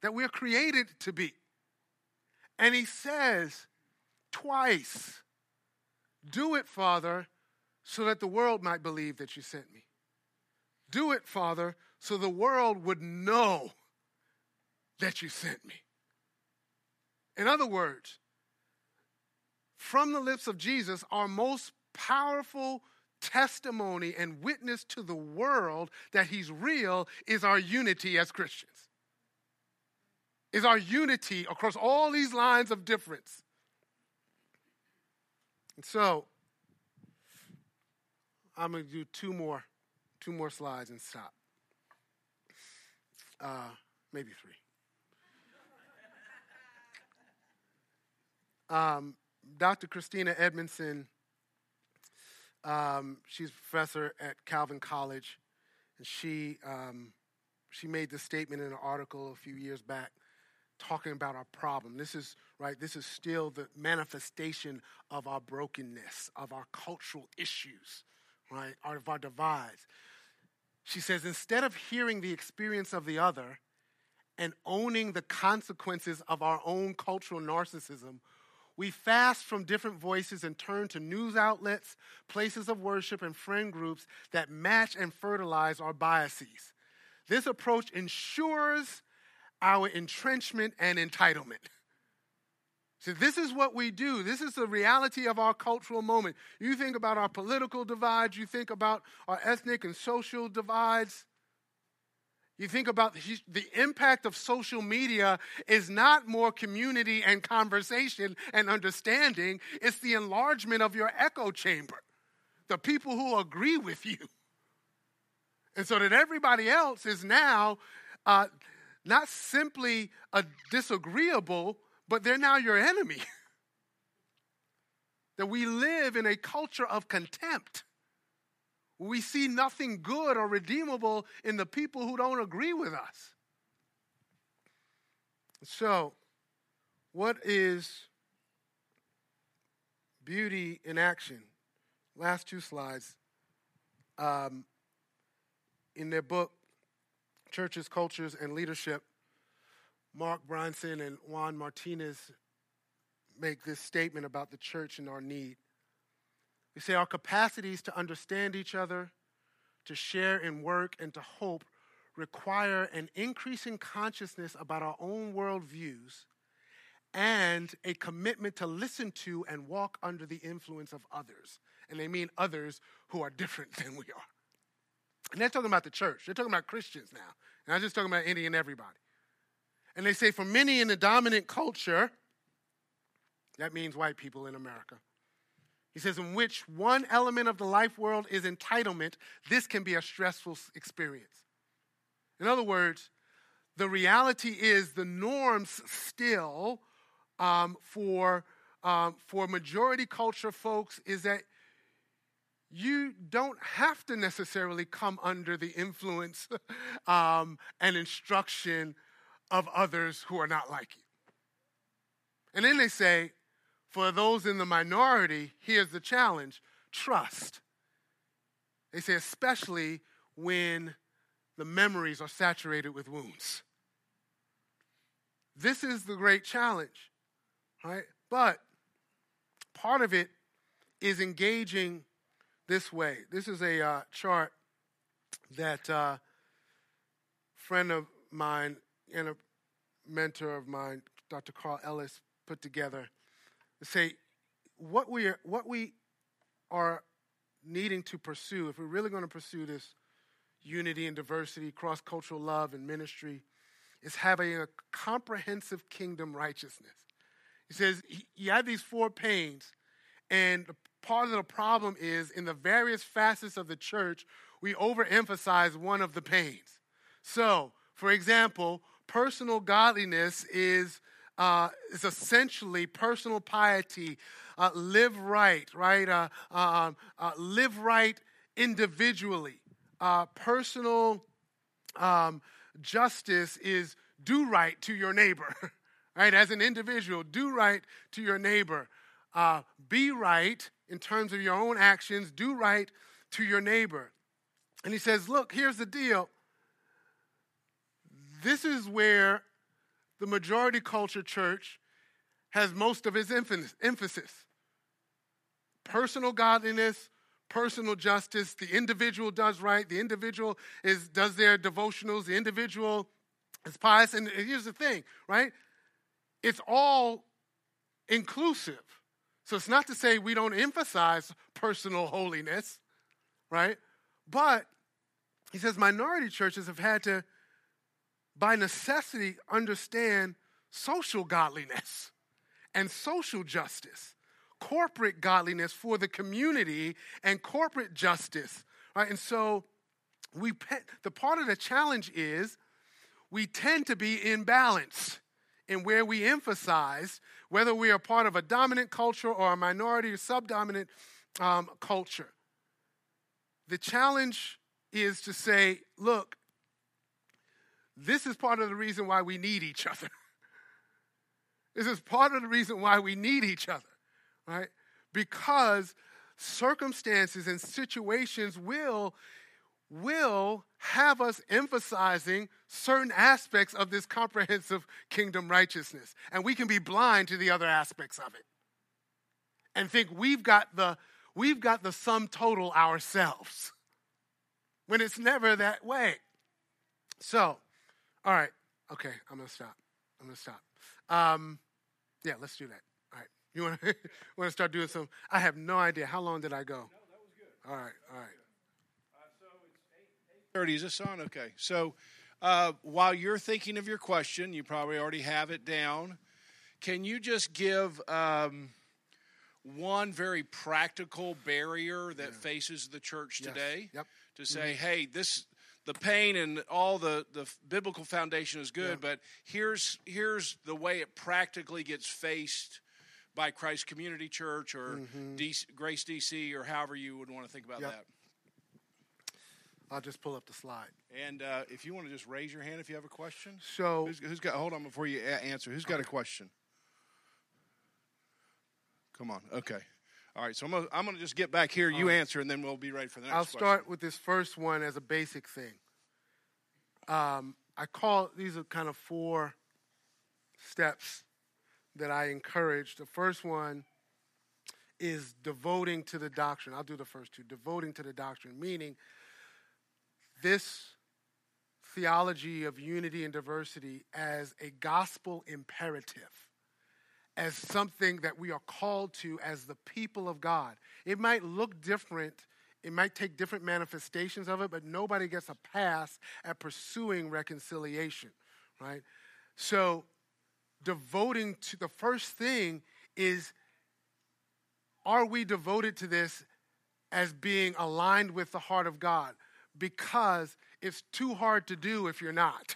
that we are created to be. And he says twice, do it, Father, so that the world might believe that you sent me. Do it, Father, so the world would know that you sent me. In other words, from the lips of Jesus, our most powerful testimony and witness to the world that he's real is our unity as Christians, is our unity across all these lines of difference. And so, I'm going to do two more slides and stop. Maybe three. Dr. Christina Edmondson, she's a professor at Calvin College, and she made this statement in an article a few years back talking about our problem. This is still the manifestation of our brokenness, of our cultural issues, right, of our divides. She says, instead of hearing the experience of the other and owning the consequences of our own cultural narcissism, we fast from different voices and turn to news outlets, places of worship, and friend groups that match and fertilize our biases. This approach ensures our entrenchment and entitlement. So this is what we do. This is the reality of our cultural moment. You think about our political divides. You think about our ethnic and social divides. You think about the impact of social media is not more community and conversation and understanding. It's the enlargement of your echo chamber, the people who agree with you. And so that everybody else is now not simply a disagreeable, but they're now your enemy. That we live in a culture of contempt. We see nothing good or redeemable in the people who don't agree with us. So, what is beauty in action? Last two slides. In their book, Churches, Cultures, and Leadership, Mark Bronson and Juan Martinez make this statement about the church and our need. We say our capacities to understand each other, to share in work, and to hope require an increasing consciousness about our own worldviews and a commitment to listen to and walk under the influence of others. And they mean others who are different than we are. And they're talking about the church. They're talking about Christians now. And I'm just talking about any and everybody. And they say for many in the dominant culture, that means white people in America, He says, in which one element of the life world is entitlement, this can be a stressful experience. In other words, the reality is the norms still for majority culture folks is that you don't have to necessarily come under the influence and instruction of others who are not like you. And then they say, for those in the minority, here's the challenge: trust. They say, especially when the memories are saturated with wounds. This is the great challenge, right? But part of it is engaging this way. This is a chart that a friend of mine and a mentor of mine, Dr. Carl Ellis, put together. Say, what we are needing to pursue, if we're really going to pursue this unity and diversity, cross-cultural love and ministry, is having a comprehensive kingdom righteousness. He says, you have these four pains, and part of the problem is in the various facets of the church, we overemphasize one of the pains. So, for example, personal godliness is essentially personal piety, live right, right? Live right individually. Personal justice is do right to your neighbor, right? As an individual, do right to your neighbor. Be right in terms of your own actions. Do right to your neighbor. And he says, look, here's the deal. This is where the majority culture church has most of its emphasis. Personal godliness, personal justice, the individual does right, the individual does their devotionals, the individual is pious. And here's the thing, right? It's all inclusive. So it's not to say we don't emphasize personal holiness, right? But he says minority churches have had to, by necessity, understand social godliness and social justice, corporate godliness for the community and corporate justice, right? And so the part of the challenge is we tend to be in balance in where we emphasize whether we are part of a dominant culture or a minority or subdominant culture. The challenge is to say, look, this is part of the reason why we need each other. This is part of the reason why we need each other. Right? Because circumstances and situations will have us emphasizing certain aspects of this comprehensive kingdom righteousness. And we can be blind to the other aspects of it. And think we've got the sum total ourselves. When it's never that way. So, all right. Okay, I'm gonna stop. Yeah, let's do that. You want to start doing some? I have no idea. How long did I go? No, that was good. All right. So it's 8:30. Is this on? Okay. So while you're thinking of your question, you probably already have it down. Can you just give one very practical barrier that faces the church today? Yep. To say, hey, the pain and all the biblical foundation is good, but here's the way it practically gets faced by Christ Community Church or Grace DC or however you would want to think about that. I'll just pull up the slide. And if you want to just raise your hand if you have a question. So who's got? Hold on before you answer. Who's got a question? Come on. Okay. All right. So I'm going to just get back here. You answer, and then we'll be ready for the next question. I'll start with this first one as a basic thing. I call these are kind of four steps that I encourage. The first one is devoting to the doctrine. I'll do the first two. Devoting to the doctrine, meaning this theology of unity and diversity as a gospel imperative, as something that we are called to as the people of God. It might look different. It might take different manifestations of it, but nobody gets a pass at pursuing reconciliation, right? So, devoting to the first thing is Are we devoted to this as being aligned with the heart of God? Because it's too hard to do if you're not.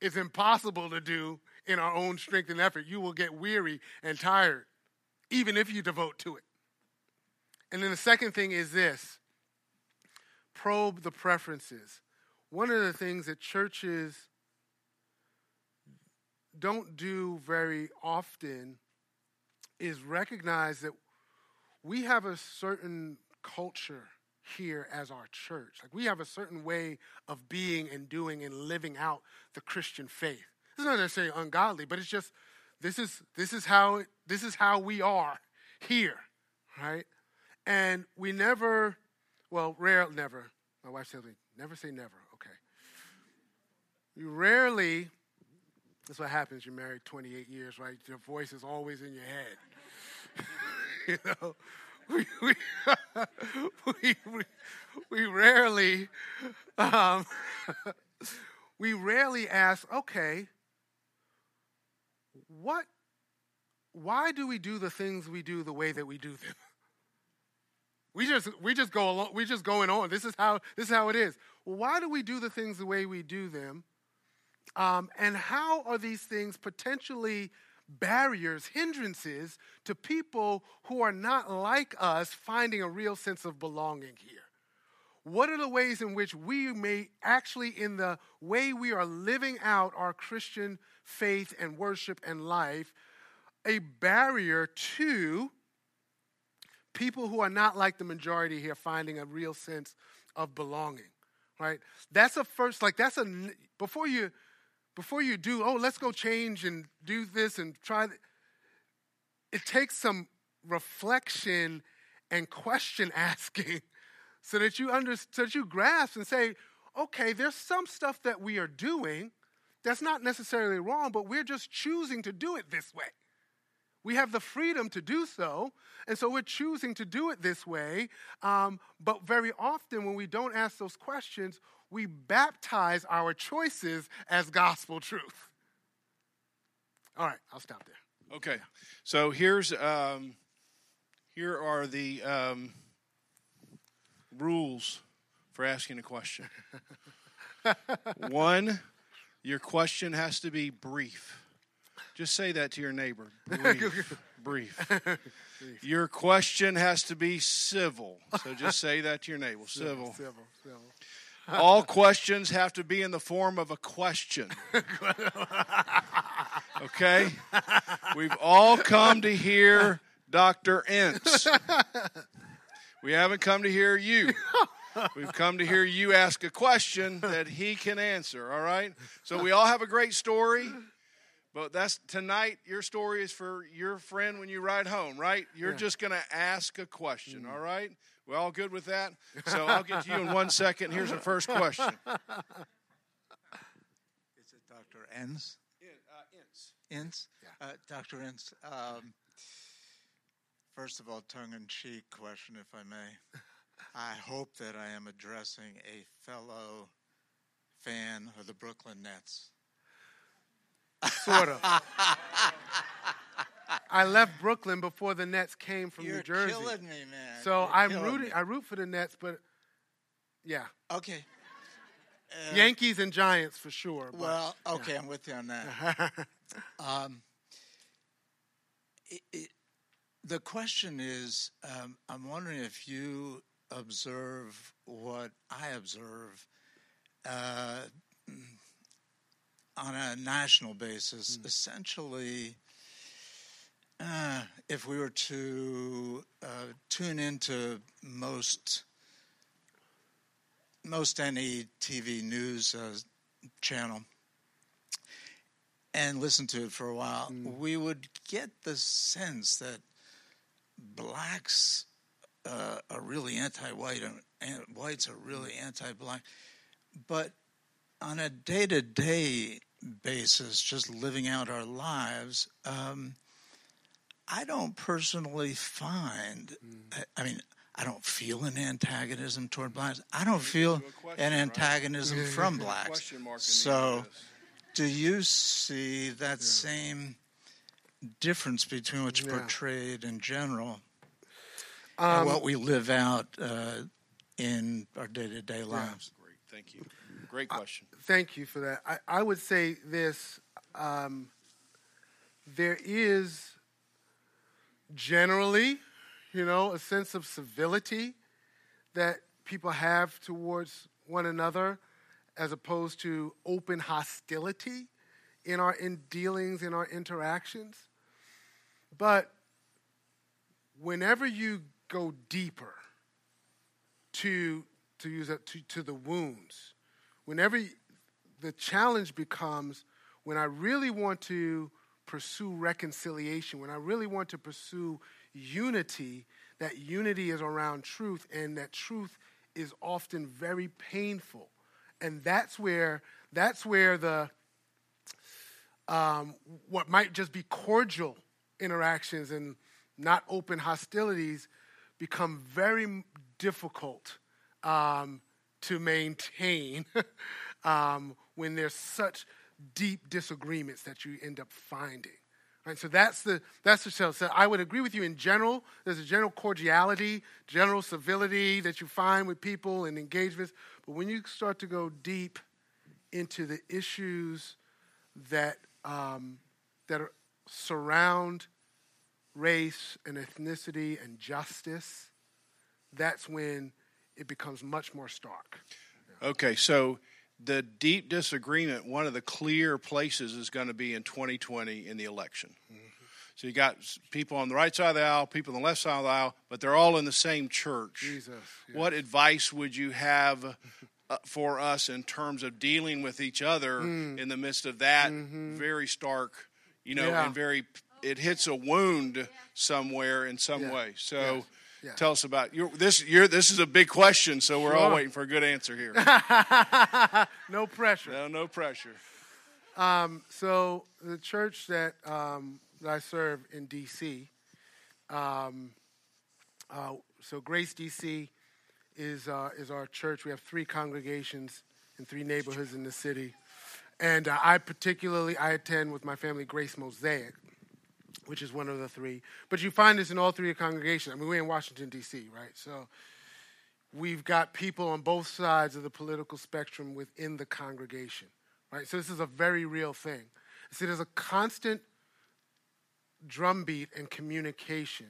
It's impossible to do in our own strength and effort. You will get weary and tired, even if you devote to it. And then the second thing is this. Probe the preferences. One of the things that churches don't do very often is recognize that we have a certain culture here as our church. Like, we have a certain way of being and doing and living out the Christian faith. It's not necessarily ungodly, but it's just this is how we are here, right? And we never, well, rarely never. My wife tells me, never say never, okay. You rarely, that's what happens, you're married 28 years, right? Your voice is always in your head. You know, we rarely ask, okay, why do we do the things we do the way that we do them? We just go along. We're just going on. This is how it is. Why do we do the things the way we do them? And how are these things potentially barriers, hindrances to people who are not like us finding a real sense of belonging here? What are the ways in which we may actually, in the way we are living out our Christian faith and worship and life, a barrier to people who are not like the majority here finding a real sense of belonging, right? That's a first, like that's a, before you do, oh, let's go change and do this and try. It takes some reflection and question asking so that you grasp and say, okay, there's some stuff that we are doing that's not necessarily wrong, but we're just choosing to do it this way. We have the freedom to do so, and so we're choosing to do it this way. But very often when we don't ask those questions, we baptize our choices as gospel truth. All right, I'll stop there. Okay, so here are the rules for asking a question. 1, your question has to be brief. Just say that to your neighbor. Brief. Brief. Your question has to be civil. So just say that to your neighbor. Civil. All questions have to be in the form of a question. Okay? We've all come to hear Dr. Ince. We haven't come to hear you. We've come to hear you ask a question that he can answer, all right? So we all have a great story. But that's tonight, your story is for your friend when you ride home, right? You're just going to ask a question, all right? We're all good with that? So I'll get to you in 1 second. Here's the first question. Is it Dr. Ince? Ince? Yeah. Dr. Ince, first of all, tongue-in-cheek question, if I may. I hope that I am addressing a fellow fan of the Brooklyn Nets. Sort of. I left Brooklyn before the Nets came from New Jersey. You're killing me, man. So I root for the Nets, but yeah. Okay. Yankees and Giants for sure. But, well, okay, yeah. I'm with you on that. The question is, I'm wondering if you observe what I observe on a national basis, essentially, if we were to tune into most any TV news channel and listen to it for a while, we would get the sense that blacks are really anti-white and whites are really anti-black. But on a day-to-day basis, just living out our lives, I don't personally find, I don't feel an antagonism toward blacks. I don't feel an antagonism from blacks. So do you see that same difference between what's portrayed in general and what we live out in our day-to-day lives. Great. Thank you. Great question. Thank you for that. I would say this. There is generally, a sense of civility that people have towards one another as opposed to open hostility in our dealings, in our interactions. But whenever you go deeper to the wounds, whenever the challenge becomes when I really want to pursue reconciliation, when I really want to pursue unity, that unity is around truth, and that truth is often very painful. And that's where the what might just be cordial interactions and not open hostilities become very difficult to maintain when there's such deep disagreements that you end up finding. Right? So that's the self. So I would agree with you in general. There's a general cordiality, general civility that you find with people and engagements. But when you start to go deep into the issues that surround race and ethnicity and justice, that's when it becomes much more stark. Okay, so the deep disagreement, one of the clear places is going to be in 2020 in the election. Mm-hmm. So you got people on the right side of the aisle, people on the left side of the aisle, but they're all in the same church. Jesus, yes. What advice would you have for us in terms of dealing with each other in the midst of that very stark, and very, it hits a wound somewhere in some way. So tell us about this is a big question, so we're all waiting for a good answer here. No pressure. No pressure. So the church that I serve in D.C., so Grace DC is our church. We have 3 congregations in 3 neighborhoods in the city. And I attend with my family Grace Mosaic, which is one of the 3. But you find this in all 3 congregations. I mean, we're in Washington, D.C., right? So we've got people on both sides of the political spectrum within the congregation, right? So this is a very real thing. So there's a constant drumbeat and communication.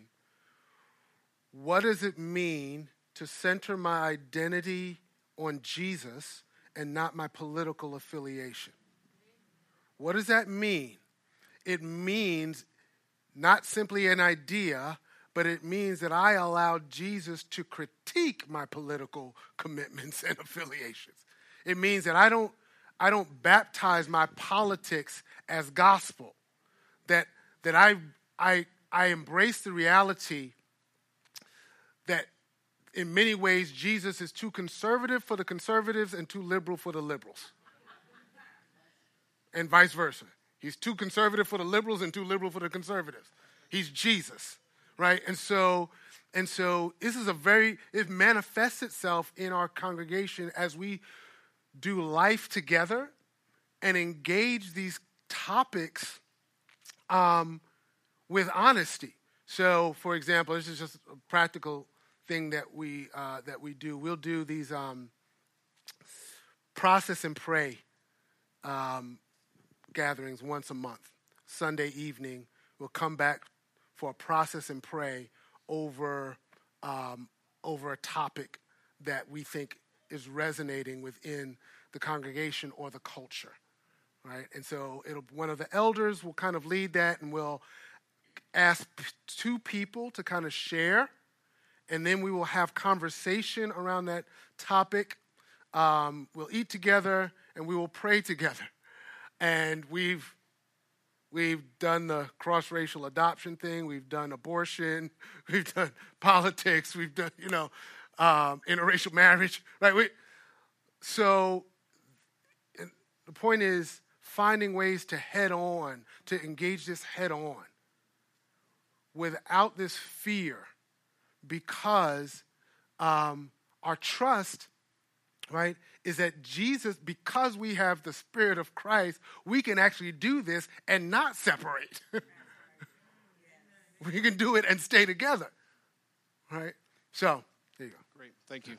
What does it mean to center my identity on Jesus and not my political affiliation? What does that mean? It means not simply an idea, but it means that I allow Jesus to critique my political commitments and affiliations. It means that I don't baptize my politics as gospel, that I embrace the reality that in many ways Jesus is too conservative for the conservatives and too liberal for the liberals, and vice versa. He's too conservative for the liberals and too liberal for the conservatives. He's Jesus, right? And so this is it manifests itself in our congregation as we do life together and engage these topics with honesty. So, for example, this is just a practical thing that we do. We'll do these process and pray gatherings once a month. Sunday evening, we'll come back for a process and pray over a topic that we think is resonating within the congregation or the culture, right? And so one of the elders will kind of lead that, and we'll ask 2 people to kind of share, and then we will have conversation around that topic. We'll eat together, and we will pray together. And we've done the cross-racial adoption thing. We've done abortion. We've done politics. We've done interracial marriage, right? So the point is finding ways to engage this head on, without this fear, because our trust, right, is that Jesus, because we have the Spirit of Christ, we can actually do this and not separate, We can do it and stay together, right? So there you go. Great. Thank you.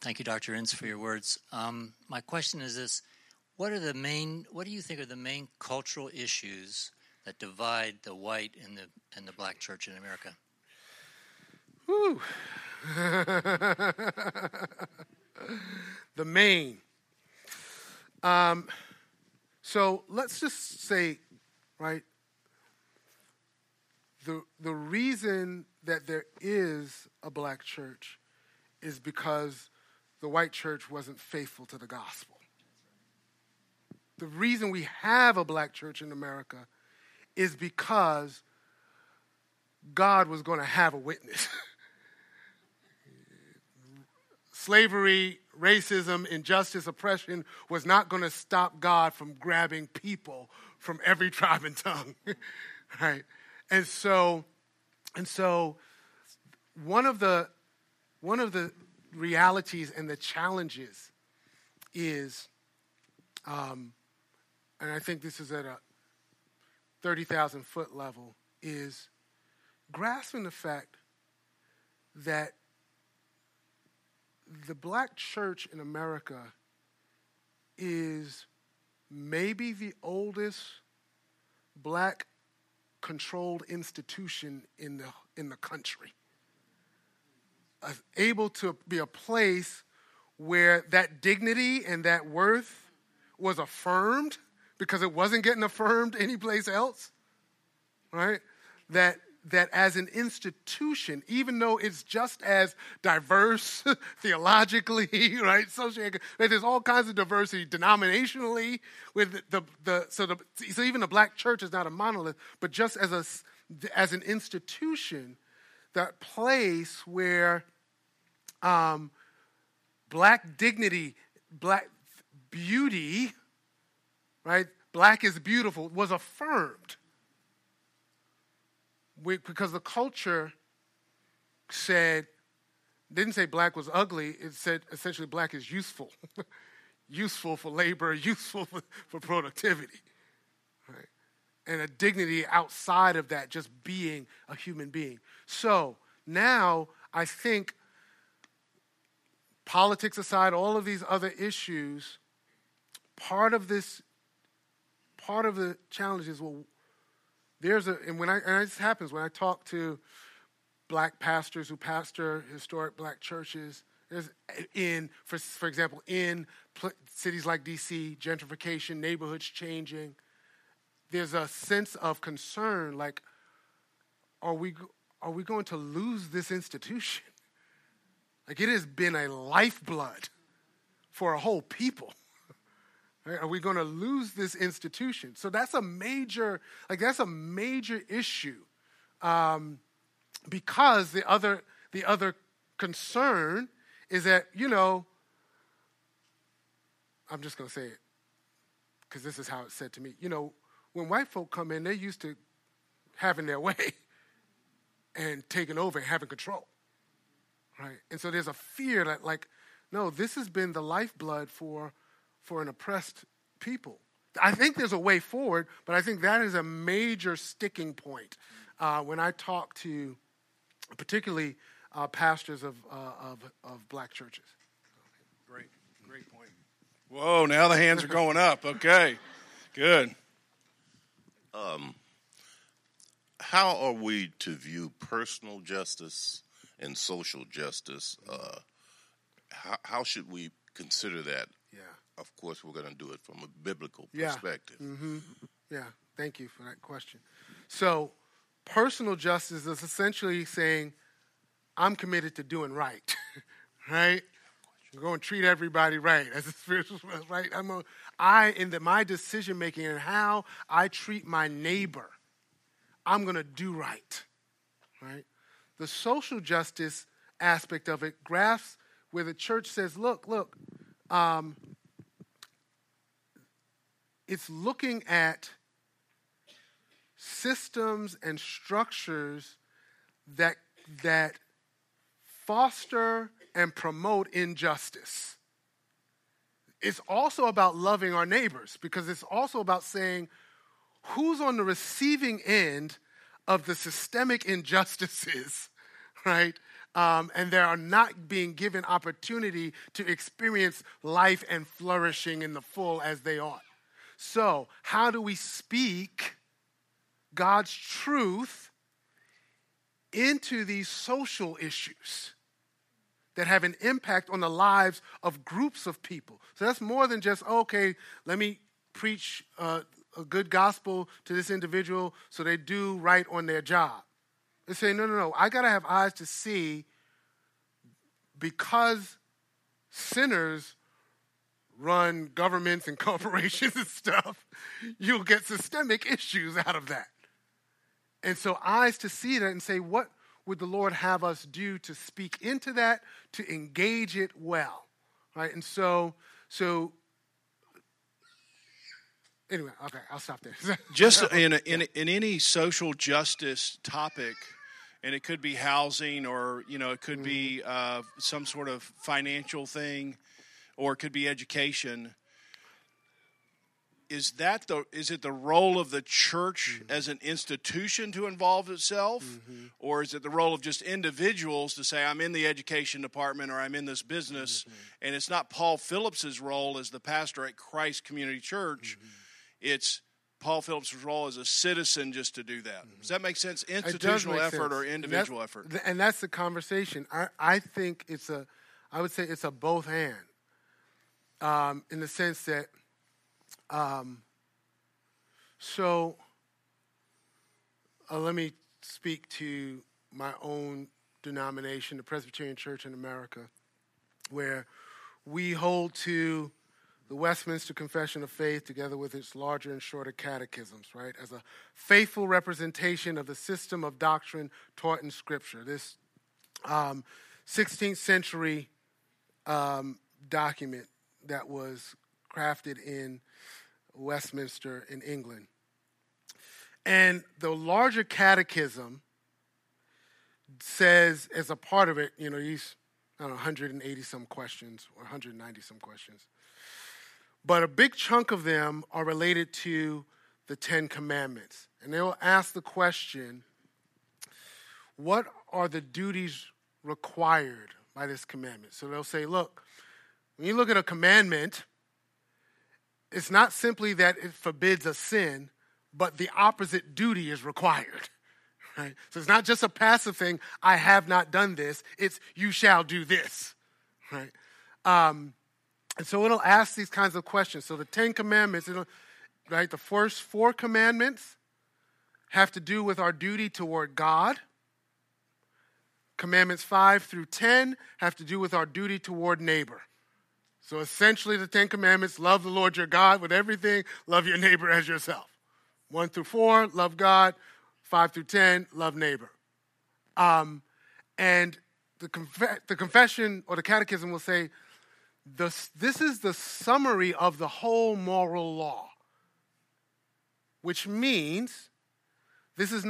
Thank you, Dr. Ince, for your words. My question is this. What do you think are the main cultural issues that divide the white and the black church in America? Whew. The main. So let's just say, right, the reason that there is a black church is because the white church wasn't faithful to the gospel. The reason we have a black church in America is because God was going to have a witness. Slavery, racism, injustice, oppression was not going to stop God from grabbing people from every tribe and tongue, right? And so one of the realities and the challenges is, and I think this is at a 30,000-foot level, is grasping the fact that the black church in America is maybe the oldest black-controlled institution in the country, able to be a place where that dignity and that worth was affirmed, because it wasn't getting affirmed anyplace else, right? That as an institution, even though it's just as diverse theologically, right, socially, there's all kinds of diversity denominationally. With so even the black church is not a monolith, but just as an institution, that place where black dignity, black beauty, right, black is beautiful, was affirmed. Because the culture didn't say black was ugly. It said essentially black is useful, useful for labor, useful for productivity, right? And a dignity outside of that, just being a human being. So now I think, politics aside, all of these other issues, part of the challenge is, well, this happens when I talk to black pastors who pastor historic black churches. For example, in cities like D.C., gentrification, neighborhoods changing. There's a sense of concern, like, are we going to lose this institution? Like, it has been a lifeblood for a whole people. Are we going to lose this institution? So that's a major issue, because the other concern is that, you know, I'm just going to say it because this is how it's said to me. You know, when white folk come in, they're used to having their way and taking over and having control, right? And so there's a fear that, like, no, this has been the lifeblood for an oppressed people. I think there's a way forward, but I think that is a major sticking point when I talk to, particularly, pastors of black churches. Great point. Whoa! Now the hands are going up. Okay, good. How are we to view personal justice and social justice? How should we consider that? Yeah. Of course, we're going to do it from a biblical perspective. Yeah. Mm-hmm. Yeah, thank you for that question. So personal justice is essentially saying, I'm committed to doing right, right? I'm going to treat everybody right as a spiritual right. My decision-making and how I treat my neighbor, I'm going to do right, right? The social justice aspect of it grasps where the church says, look, it's looking at systems and structures that foster and promote injustice. It's also about loving our neighbors, because it's also about saying, who's on the receiving end of the systemic injustices, right? And they are not being given opportunity to experience life and flourishing in the full as they ought. So how do we speak God's truth into these social issues that have an impact on the lives of groups of people? So that's more than just, okay, let me preach a good gospel to this individual so they do right on their job. They say, no, I got to have eyes to see, because sinners run governments and corporations and stuff, you'll get systemic issues out of that. And so eyes to see that and say, what would the Lord have us do to speak into that, to engage it well, right? And so anyway, okay, I'll stop there. Just in any social justice topic, and it could be housing, or it could be some sort of financial thing, or it could be education. Is it the role of the church as an institution to involve itself, or is it the role of just individuals to say, I'm in the education department, or I'm in this business, and it's not Paul Phillips's role as the pastor at Christ Community Church, it's Paul Phillips' role as a citizen just to do that. Does that make sense? Institutional effort or individual effort? And that's the conversation. I think I would say it's a both and, in the sense that, let me speak to my own denomination, the Presbyterian Church in America, where we hold to the Westminster Confession of Faith together with its larger and shorter catechisms, right, as a faithful representation of the system of doctrine taught in Scripture. This 16th century document that was crafted in Westminster in England. And the larger catechism says, as a part of it, these, 180-some questions or 190-some questions. But a big chunk of them are related to the Ten Commandments. And they will ask the question, what are the duties required by this commandment? So they'll say, look, when you look at a commandment, it's not simply that it forbids a sin, but the opposite duty is required, right? So it's not just a passive thing, I have not done this, it's you shall do this, right? And so it'll ask these kinds of questions. So the Ten Commandments, right? The first four commandments have to do with our duty toward God. Commandments 5 through 10 have to do with our duty toward neighbor. So essentially the Ten Commandments, love the Lord your God with everything, love your neighbor as yourself. 1 through 4, love God. 5 through 10, love neighbor. And the confession or the catechism will say, this is the summary of the whole moral law, which means this is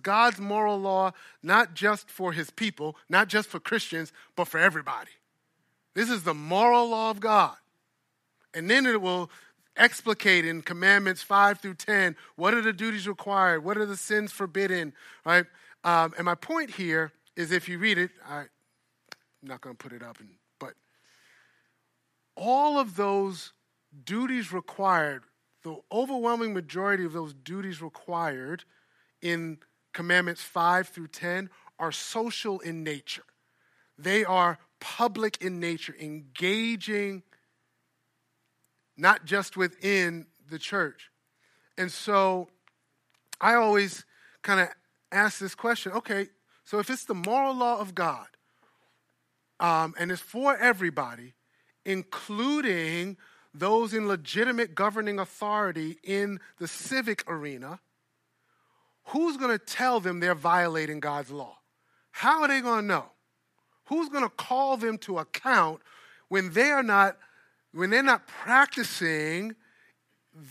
God's moral law, not just for his people, not just for Christians, but for everybody. This is the moral law of God. And then it will explicate in commandments 5 through 10, what are the duties required? What are the sins forbidden? Right? And my point here is, if you read it, I'm not going to put it up, but all of those duties required, the overwhelming majority of those duties required in commandments 5 through 10 are social in nature. They are public in nature, engaging not just within the church. And so I always kind of ask this question, okay, so if it's the moral law of God, and it's for everybody, including those in legitimate governing authority in the civic arena, who's going to tell them they're violating God's law? How are they going to know? Who's going to call them to account when they're not practicing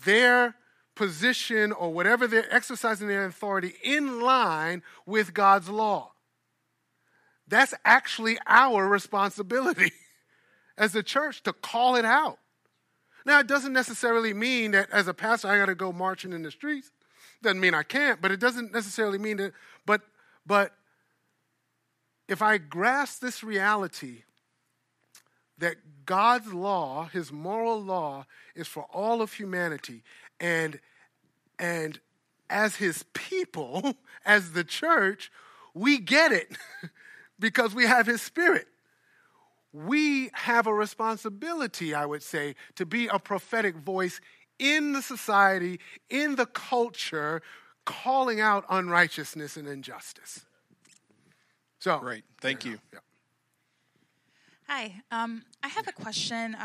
their position or whatever they're exercising their authority in line with God's law? That's actually our responsibility as a church to call it out. Now, it doesn't necessarily mean that as a pastor, I got to go marching in the streets. Doesn't mean I can't, but it doesn't necessarily mean that. But if I grasp this reality that God's law, his moral law, is for all of humanity, and as his people, as the church, we get it because we have his Spirit. We have a responsibility, I would say, to be a prophetic voice in the society, in the culture, calling out unrighteousness and injustice. So, great. Thank you. Yeah. Hi. I have a question.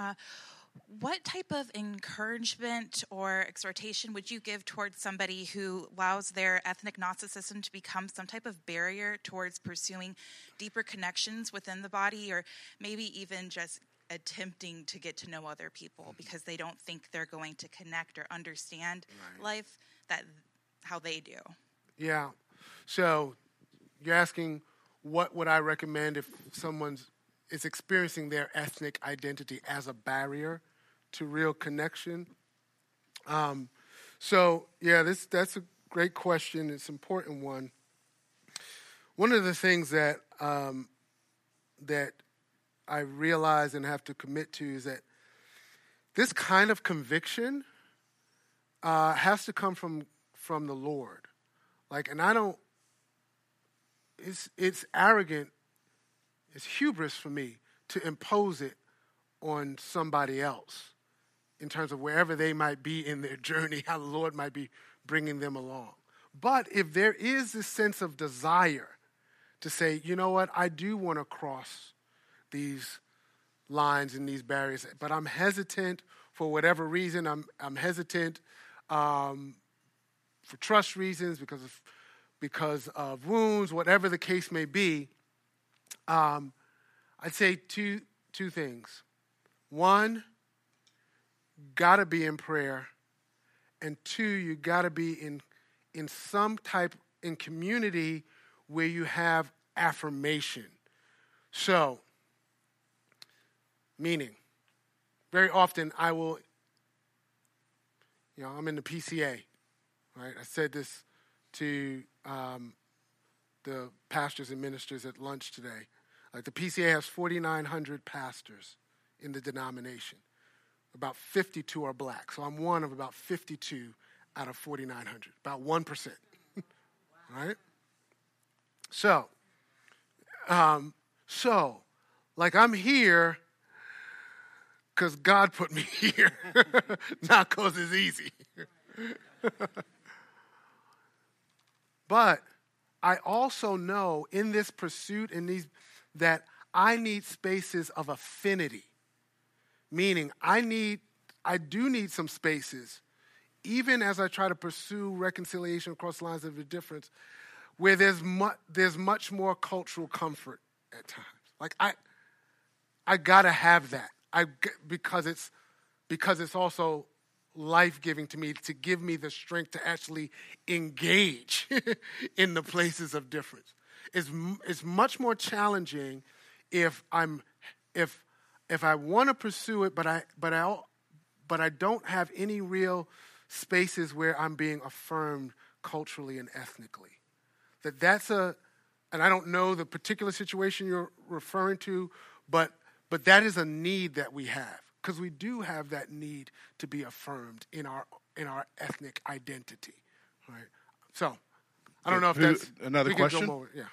What type of encouragement or exhortation would you give towards somebody who allows their ethnic Gnosticism to become some type of barrier towards pursuing deeper connections within the body, or maybe even just attempting to get to know other people because they don't think they're going to connect or understand life that how they do? Yeah. So you're asking what would I recommend if someone's is experiencing their ethnic identity as a barrier to real connection? That's a great question. It's an important one. One of the things that that I realize and have to commit to is that this kind of conviction has to come from the Lord. It's arrogant. It's hubris for me to impose it on somebody else in terms of wherever they might be in their journey, how the Lord might be bringing them along. But if there is this sense of desire to say, you know what, I do want to cross these lines and these barriers, but I'm hesitant for whatever reason. I'm hesitant for trust reasons, because of wounds, whatever the case may be. I'd say two things. One, gotta be in prayer, and two, you gotta be in some type in community where you have affirmation. So, meaning, very often I will, I'm in the PCA, right? I said this to the pastors and ministers at lunch today. Like the PCA has 4,900 pastors in the denomination. About 52 are black. So I'm one of about 52 out of 4,900, about 1%. Right? So, I'm here because God put me here, not because it's easy. But I also know in this pursuit, that I need spaces of affinity, meaning I do need some spaces, even as I try to pursue reconciliation across lines of difference, where there's much more cultural comfort at times. Like I gotta have that. Because it's also life-giving to me, to give me the strength to actually engage in the places of difference. It's much more challenging if I want to pursue it, but I don't have any real spaces where I'm being affirmed culturally and ethnically. And I don't know the particular situation you're referring to, but that is a need that we have. Because we do have that need to be affirmed in our ethnic identity, right? So, I don't know if that's another question. Yeah.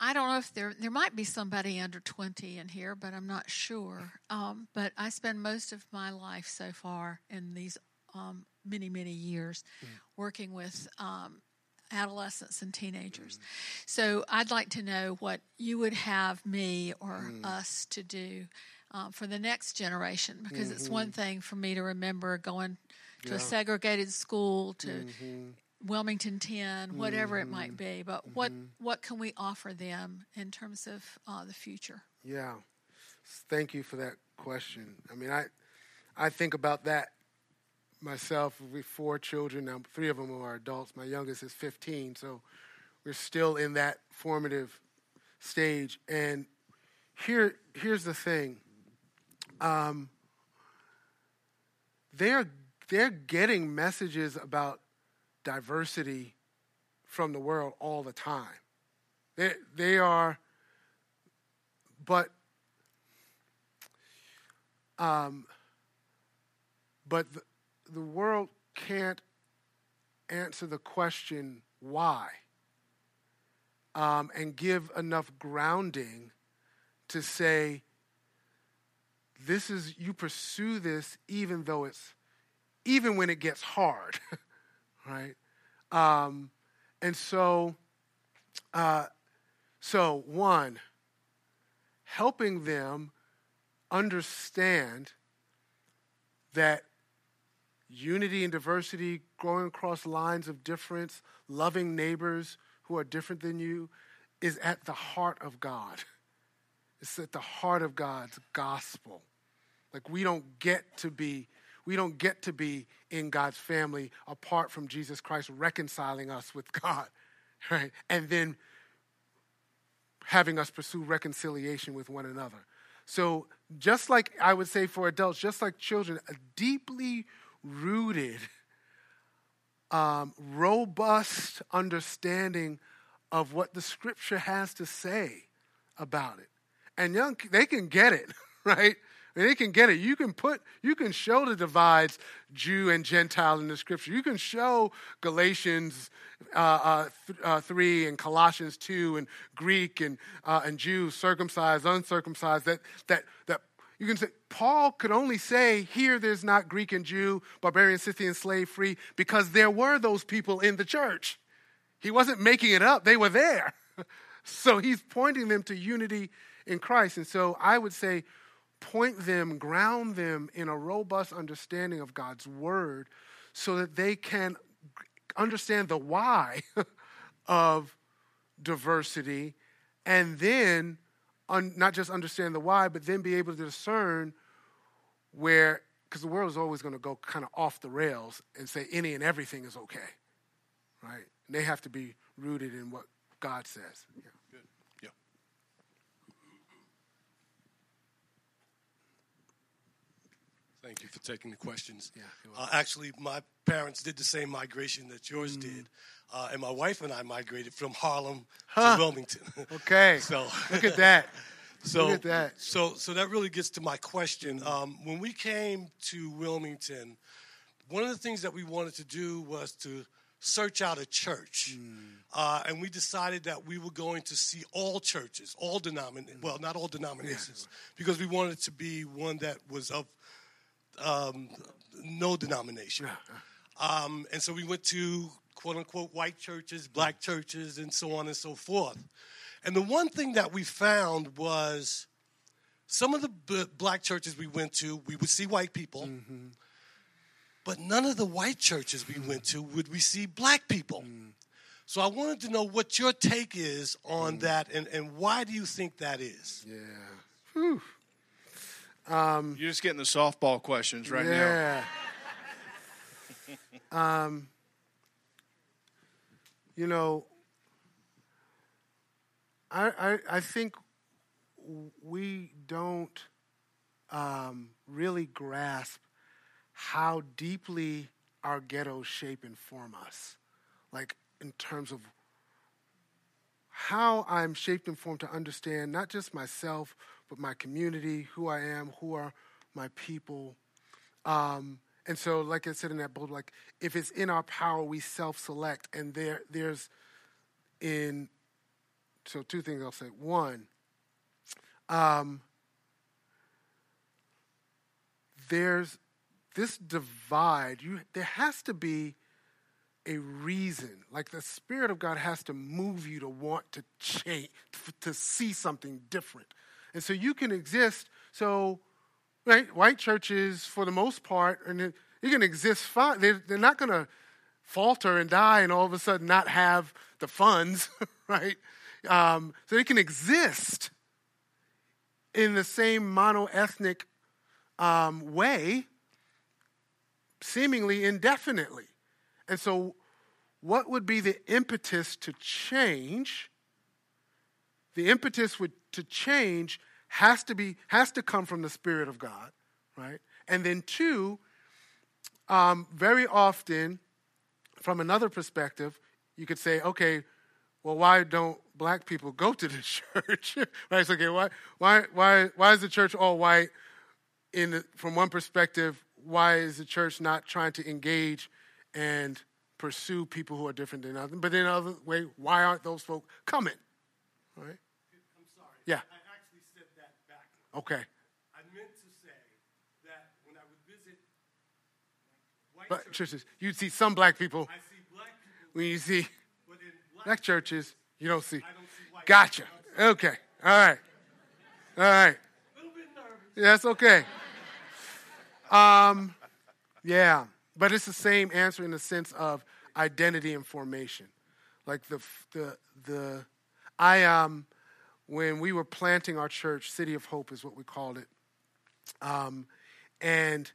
I don't know if there might be somebody under 20 in here, but I'm not sure. But I spend most of my life so far in these many, many years working with adolescents and teenagers. So I'd like to know what you would have me or us to do for the next generation, because it's one thing for me to remember going to a segregated school, to Wilmington 10, whatever it might be, but what can we offer them in terms of the future? Yeah. Thank you for that question. I mean, I think about that myself. We have 4 children now. 3 of them are adults. My youngest is 15, so we're still in that formative stage. And here's the thing. They're getting messages about diversity from the world all the time. They are, but the world can't answer the question why, and give enough grounding to say, this is, you pursue this even when it gets hard, right? So one, helping them understand that unity and diversity, growing across lines of difference, loving neighbors who are different than you, is at the heart of God. It's at the heart of God's gospel. Like, we don't get to be in God's family apart from Jesus Christ reconciling us with God, right? And then having us pursue reconciliation with one another. So just like I would say for adults, just like children, a deeply rooted, robust understanding of what the Scripture has to say about it. And young, they can get it, right? They can get it. You can show the divides, Jew and Gentile, in the Scripture. You can show Galatians 3 and Colossians 2 and Greek and Jew, circumcised, uncircumcised. That you can say Paul could only say here there's not Greek and Jew, barbarian, Scythian, slave, free, because there were those people in the church. He wasn't making it up; they were there. So he's pointing them to unity in Christ. And so I would say, point them, ground them in a robust understanding of God's word so that they can understand the why of diversity, and then not just understand the why, but then be able to discern where, because the world is always going to go kind of off the rails and say any and everything is okay, right? And they have to be rooted in what God says. Yeah. Thank you for taking the questions. Yeah, actually, my parents did the same migration that yours did, and my wife and I migrated from Harlem to Wilmington. Okay, so look at that. So that really gets to my question. When we came to Wilmington, one of the things that we wanted to do was to search out a church, and we decided that we were going to see all churches, all denominations. Well, not all denominations, because we wanted it to be one that was of no denomination. And so we went to, quote-unquote, white churches, black churches, and so on and so forth. And the one thing that we found was some of the black churches we went to, we would see white people, but none of the white churches we went to would we see black people. So I wanted to know what your take is on that, and why do you think that is? Yeah. Whew. You're just getting the softball questions right now. You know, I think we don't really grasp how deeply our ghettos shape and form us, like in terms of how I'm shaped and formed to understand not just myself, but my community, who I am, who are my people. And so, like I said in that book, like, if it's in our power, we self-select. And so two things I'll say. One, there's this divide. There has to be a reason. Like, the Spirit of God has to move you to want to change, to see something different. And so you can exist, right, white churches, for the most part, and you can exist fine. They're not going to falter and die and all of a sudden not have the funds, right? So they can exist in the same mono-ethnic way, seemingly indefinitely. And so what would be the impetus to change The impetus to change has to come from the Spirit of God, right? And then two, very often, from another perspective, you could say, okay, well, why don't black people go to the church? Right? It's okay. Why is the church all white? From one perspective, why is the church not trying to engage and pursue people who are different than others? But in another way, why aren't those folk coming? Right? I'm sorry. Yeah. I actually said that backwards. Okay. I meant to say that when I would visit white churches, you'd see some black people. I see black people. When you see black churches, you don't see. I don't see white. Gotcha. Okay. All right. A little bit nervous. Yeah, that's okay. Yeah. But it's the same answer in the sense of identity and formation. Like when we were planting our church, City of Hope is what we called it, and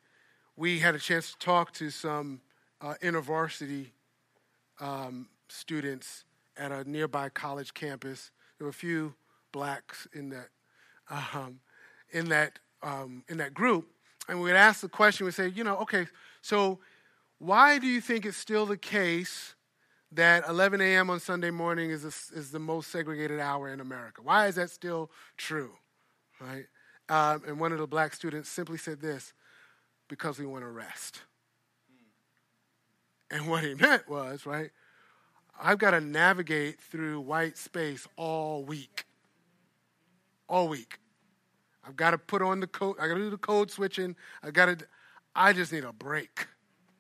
we had a chance to talk to some InterVarsity students at a nearby college campus. There were a few blacks in that group, and we'd ask the question. We said, okay, so why do you think it's still the case that 11 a.m. on Sunday morning is the most segregated hour in America? Why is that still true, right? And one of the black students simply said this: because we want to rest. And what he meant was, right, I've got to navigate through white space all week. I've got to put on the coat. I got to do the code switching. I just need a break.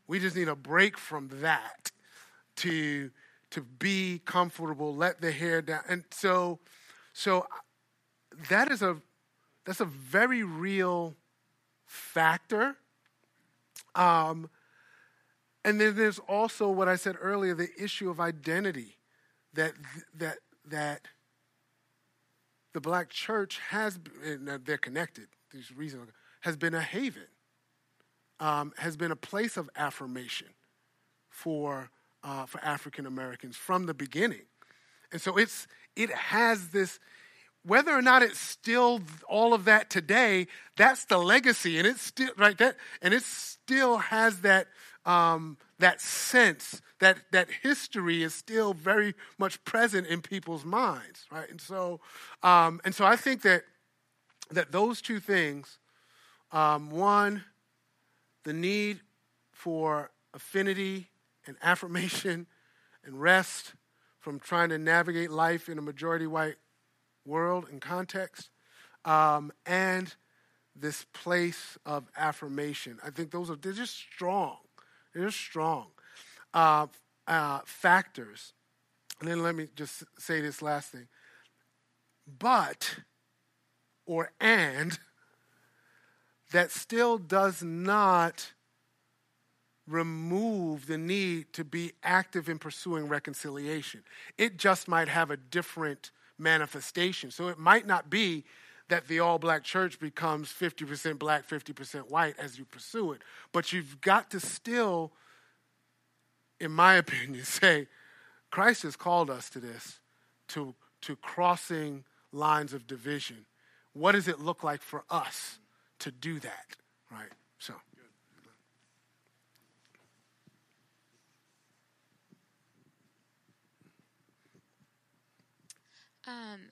We just need a break from that to be comfortable, let the hair down. And so that's a very real factor. And then there's also what I said earlier, the issue of identity that the black church has, and they're connected, there's reason, has been a haven, has been a place of affirmation for African Americans from the beginning. And so it has this, whether or not it's still all of that today, that's the legacy, and it's still right that, and it still has that that sense that history is still very much present in people's minds, right? And so I think that those two things, one, the need for affinity and affirmation and rest from trying to navigate life in a majority white world and context, and this place of affirmation. I think they're just strong. They're just strong factors. And then let me just say this last thing. And that still does not remove the need to be active in pursuing reconciliation. It just might have a different manifestation. So it might not be that the all-black church becomes 50% black, 50% white as you pursue it. But you've got to still, in my opinion, say, Christ has called us to this, to crossing lines of division. What does it look like for us to do that, right? So.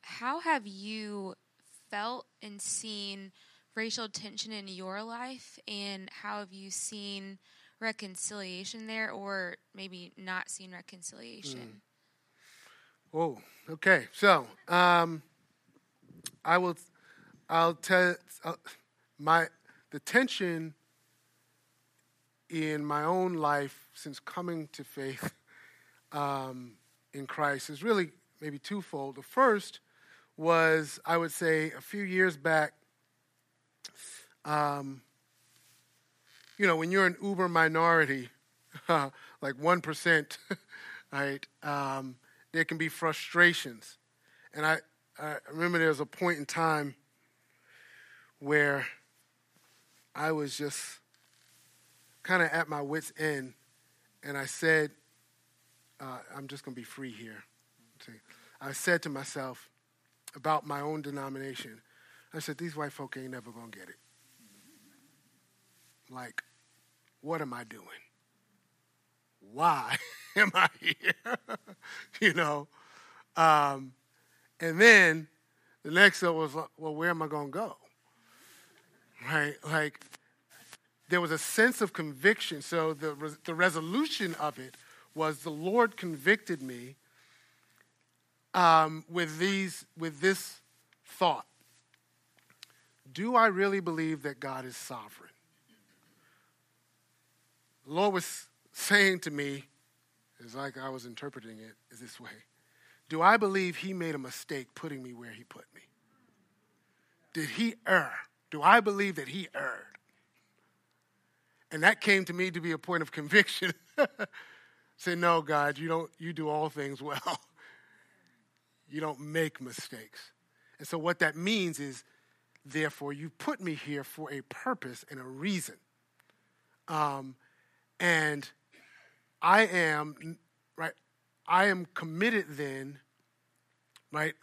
How have you felt and seen racial tension in your life, and how have you seen reconciliation there, or maybe not seen reconciliation? Oh, okay. So the tension in my own life since coming to faith in Christ is really maybe twofold. The first was, I would say, a few years back, when you're an uber minority, like 1%, right, there can be frustrations. And I remember there was a point in time where I was just kind of at my wit's end, and I said, I'm just going to be free here. I said to myself, about my own denomination. I said, these white folk ain't never going to get it. Like, what am I doing? Why am I here? You know? And then the next thought was, well, where am I going to go? Right? Like, there was a sense of conviction. So the resolution of it was the Lord convicted me with this thought. Do I really believe that God is sovereign? The Lord was saying to me, it's like I was interpreting it this way. Do I believe he made a mistake putting me where he put me? Did he err? Do I believe that he erred? And that came to me to be a point of conviction. Say, no, God, you do all things well. You don't make mistakes. And so what that means is, therefore, you put me here for a purpose and a reason. And I am, right, I am committed then, right?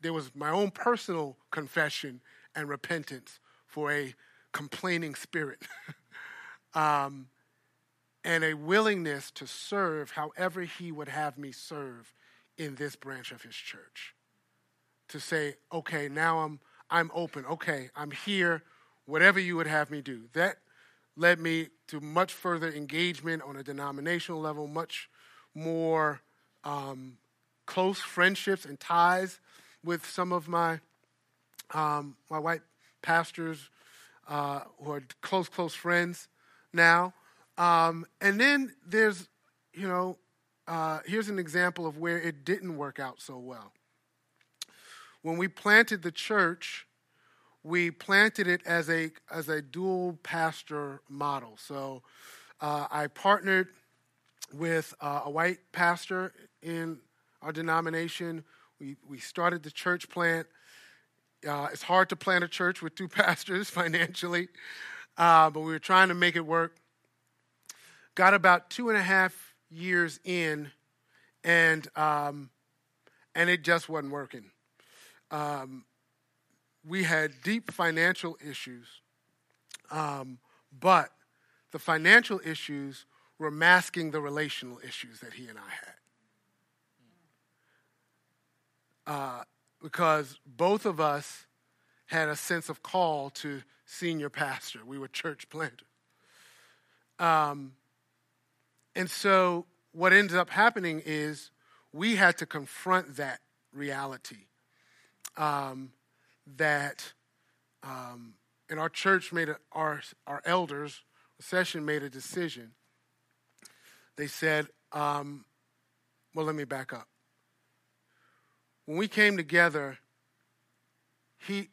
There was my own personal confession and repentance for a complaining spirit and a willingness to serve however he would have me serve in this branch of his church. To say, okay, now I'm open. Okay, I'm here, whatever you would have me do. That led me to much further engagement on a denominational level, much more close friendships and ties with some of my my white pastors who are close friends now. And then there's, you know, here's an example of where it didn't work out so well. When we planted the church, we planted it as a dual pastor model. So I partnered with a white pastor in our denomination. We started the church plant. It's hard to plant a church with two pastors financially, but we were trying to make it work. Got about 2.5 years in, and it just wasn't working. We had deep financial issues, but the financial issues were masking the relational issues that he and I had. Because both of us had a sense of call to senior pastor. We were church planters. And so what ended up happening is we had to confront that reality. And our church made our elders, the session made a decision. They said, well, let me back up. When we came together,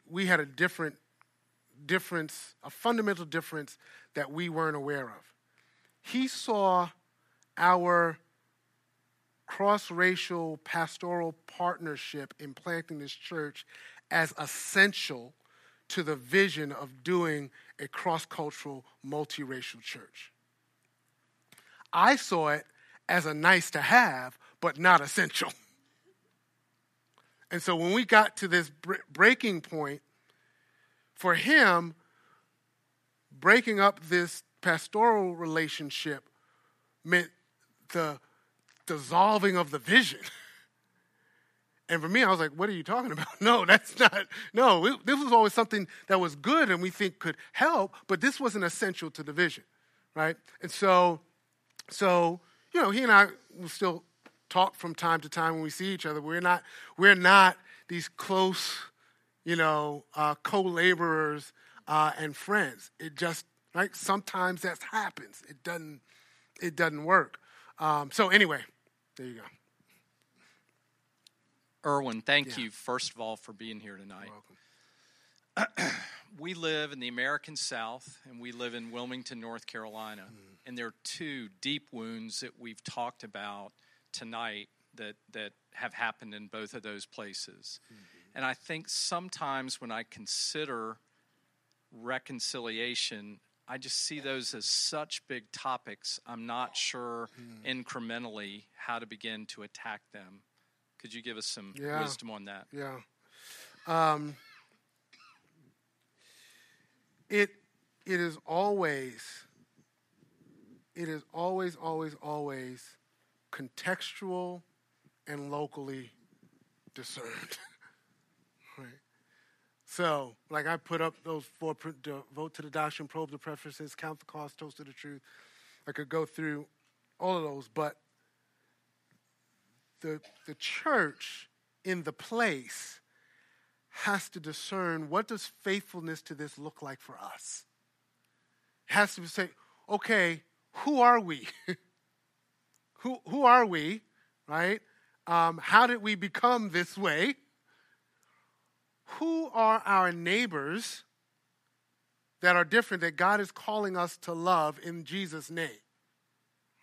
we had a difference, a fundamental difference that we weren't aware of. He saw our cross-racial pastoral partnership in planting this church as essential to the vision of doing a cross-cultural, multiracial church. I saw it as a nice to have, but not essential. And so when we got to this breaking point, for him, breaking up this pastoral relationship meant the dissolving of the vision. And for me, I was like, what are you talking about? No, that's not, this was always something that was good and we think could help, but this wasn't essential to the vision, right? And so you know, he and I will still talk from time to time when we see each other. We're not these close, you know, co-laborers and friends. It just, right? Sometimes that happens. It doesn't work. So anyway, there you go. Irwin, thank you, first of all, for being here tonight. You're welcome. We live in the American South, and we live in Wilmington, North Carolina. Mm. And there are two deep wounds that we've talked about tonight that have happened in both of those places. Mm-hmm. And I think sometimes when I consider reconciliation, I just see those as such big topics. I'm not sure incrementally how to begin to attack them. Could you give us some wisdom on that? Yeah. It is always contextual and locally discerned. Right? So, like I put up those four, vote to the doctrine, probe the preferences, count the cost, toast to the truth. I could go through all of those, but the church in the place has to discern, what does faithfulness to this look like for us? It has to say, okay, who are we? Who are we, right? How did we become this way? Who are our neighbors that are different, that God is calling us to love in Jesus' name,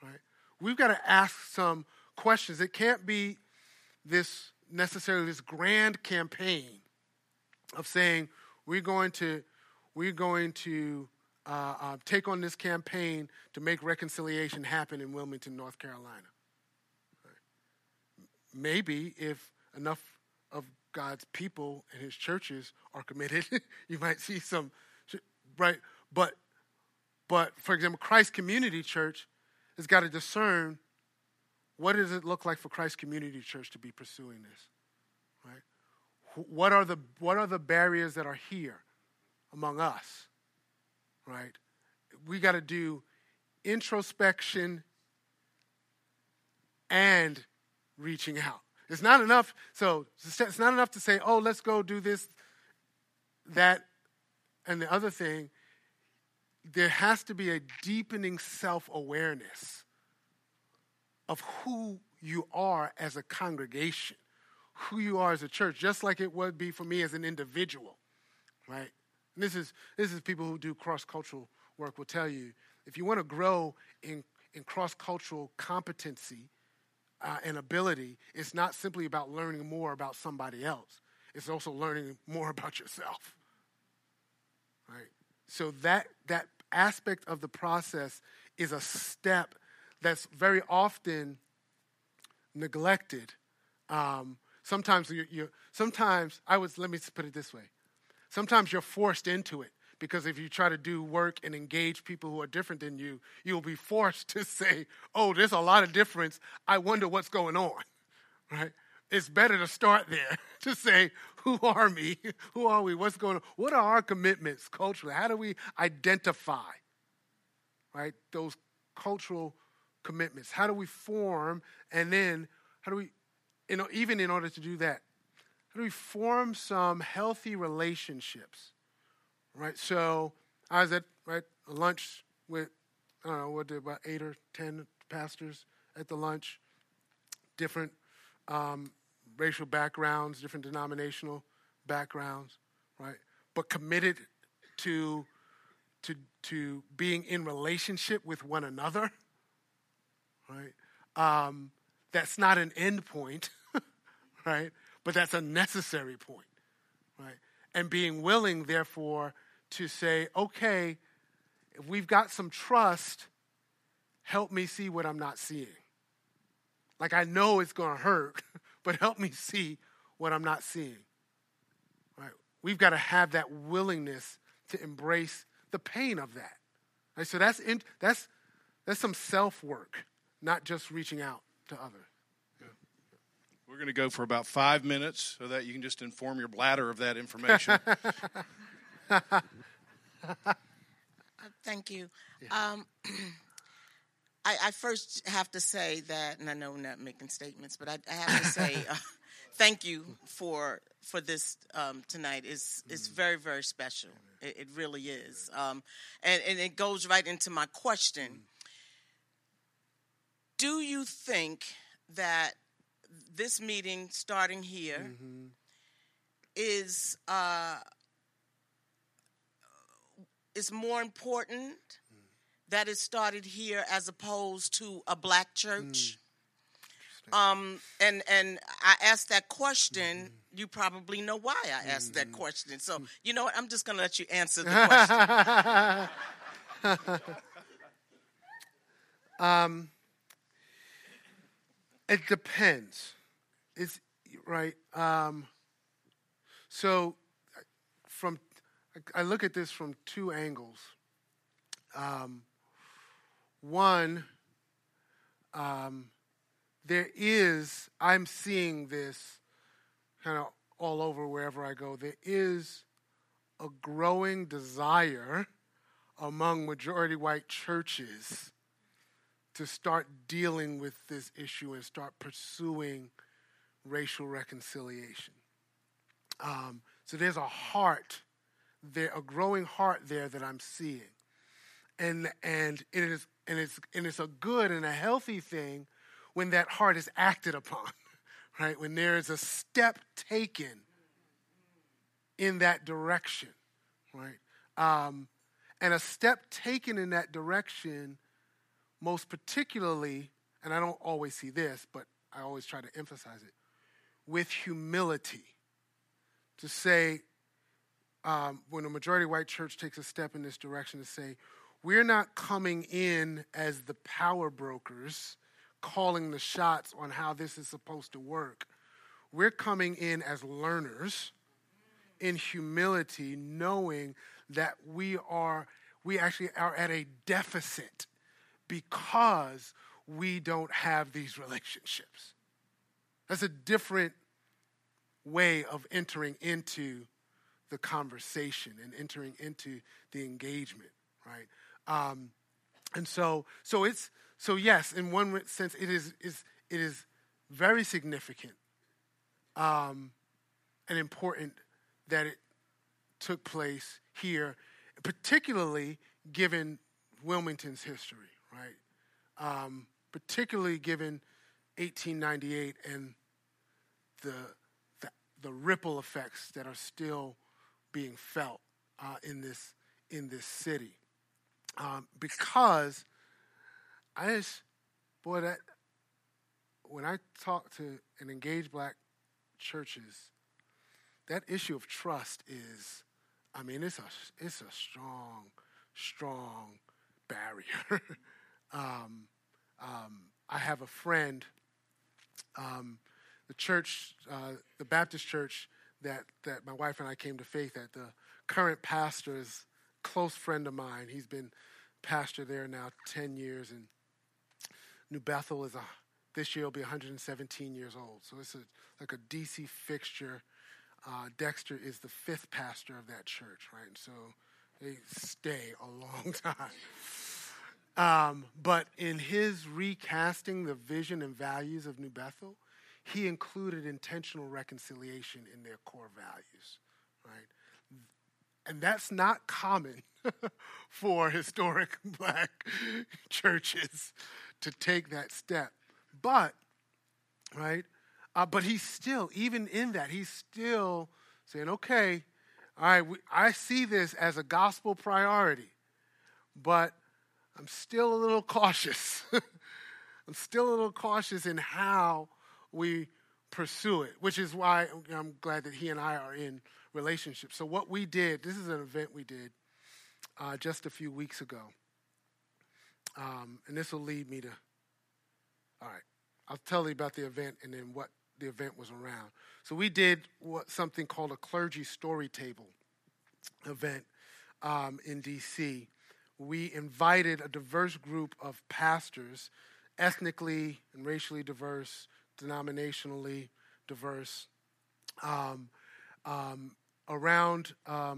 right? We've got to ask some questions. It can't be this necessarily this grand campaign of saying we're going to take on this campaign to make reconciliation happen in Wilmington, North Carolina. Right? Maybe if enough of God's people and his churches are committed, you might see some, right? But for example, Christ Community Church has got to discern, what does it look like for Christ Community Church to be pursuing this, right? What are the barriers that are here among us, right? We got to do introspection and reaching out. It's not enough. So it's not enough to say, oh, let's go do this, that, and the other thing. There has to be a deepening self-awareness of who you are as a congregation, who you are as a church, just like it would be for me as an individual, right? And this is people who do cross-cultural work will tell you, if you want to grow in cross-cultural competency and ability, it's not simply about learning more about somebody else. It's also learning more about yourself, right? So that aspect of the process is a step that's very often neglected. Let me put it this way. Sometimes you're forced into it, because if you try to do work and engage people who are different than you, you'll be forced to say, oh, there's a lot of difference. I wonder what's going on, right? It's better to start there, to say, who are me? Who are we? What's going on? What are our commitments culturally? How do we identify, right, those cultural commitments? How do we form, and then how do we, even in order to do that, how do we form some healthy relationships, right? So I was at lunch with, about 8 or 10 pastors at the lunch, different racial backgrounds, different denominational backgrounds, right? But committed to being in relationship with one another, right? That's not an end point, right? But that's a necessary point, right? And being willing, therefore, to say, okay, if we've got some trust, help me see what I'm not seeing. Like, I know it's going to hurt, but help me see what I'm not seeing, right? We've got to have that willingness to embrace the pain of that. Right? So that's some self-work, not just reaching out to others. Yeah. We're going to go for about 5 minutes so that you can just inform your bladder of that information. Thank you. Yeah. I first have to say that, and I know we're not making statements, but I have to say thank you for this tonight. It's very, very special. It really is. And it goes right into my question. Do you think that this meeting starting here is more important that it started here as opposed to a black church? And I asked that question. You probably know why I asked that question. So you know what? I'm just going to let you answer the question. It depends. It's right. So I look at this from two angles. One, I'm seeing this kind of all over wherever I go. There is a growing desire among majority white churches to start dealing with this issue and start pursuing racial reconciliation. So there's a growing heart there that I'm seeing. And it's a good and a healthy thing when that heart is acted upon, right? When there is a step taken in that direction, right? And a step taken in that direction, most particularly, and I don't always see this, but I always try to emphasize it, with humility. To say, when a majority white church takes a step in this direction, to say, we're not coming in as the power brokers calling the shots on how this is supposed to work. We're coming in as learners in humility, knowing that we actually are at a deficit because we don't have these relationships. That's a different way of entering into the conversation and entering into the engagement, right? Yes, in one sense, it is very significant and important that it took place here, particularly given Wilmington's history, right? Particularly given 1898 and the ripple effects that are still being felt in this city, because when I talk to and engage Black churches, that issue of trust is a strong barrier. I have a friend. The church, the Baptist church that my wife and I came to faith at, the current pastor is a close friend of mine. He's been pastor there now 10 years, and New Bethel this year will be 117 years old. So it's like a DC fixture. Dexter is the fifth pastor of that church, right? And so they stay a long time. But in his recasting the vision and values of New Bethel, he included intentional reconciliation in their core values, right? And that's not common for historic Black churches to take that step. But, right, but he's still, even in that, he's still saying, okay, all right, I see this as a gospel priority, but I'm still a little cautious. I'm still a little cautious in how we pursue it, which is why I'm glad that he and I are in relationship. So what we did, this is an event we did just a few weeks ago. And this will lead me to, all right, I'll tell you about the event and then what the event was around. So we did something called a clergy story table event in D.C. We invited a diverse group of pastors, ethnically and racially diverse, denominationally diverse, around a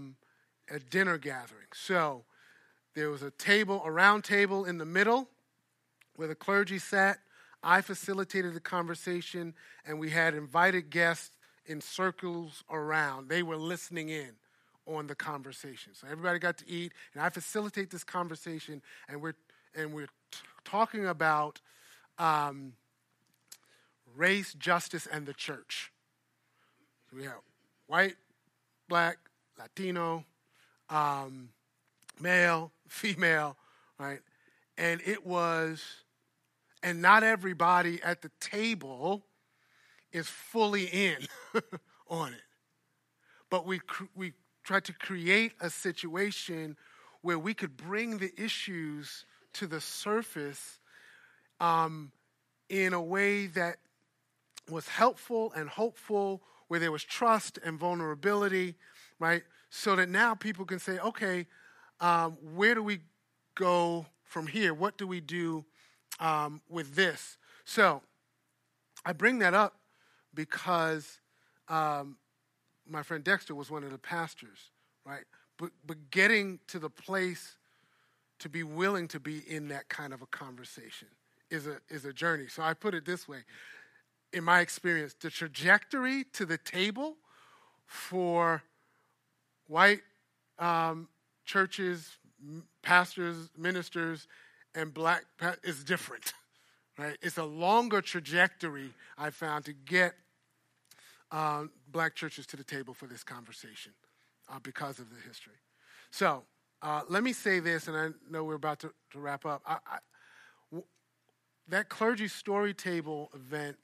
dinner gathering. So there was a round table in the middle where the clergy sat. I facilitated the conversation, and we had invited guests in circles around. They were listening in on the conversation. So everybody got to eat, and I facilitate this conversation, and we're talking about race, justice, and the church. So we have white, Black, Latino, male, female, right? And not everybody at the table is fully in on it. But we tried to create a situation where we could bring the issues to the surface in a way that was helpful and hopeful where there was trust and vulnerability, right? So that now people can say, okay, where do we go from here? What do we do with this? So I bring that up because my friend Dexter was one of the pastors, right? But getting to the place to be willing to be in that kind of a conversation is a journey. So I put it this way. In my experience, the trajectory to the table for white churches, pastors, ministers, and black is different, right? It's a longer trajectory, I found, to get black churches to the table for this conversation because of the history. So let me say this, and I know we're about to wrap up. That clergy story table event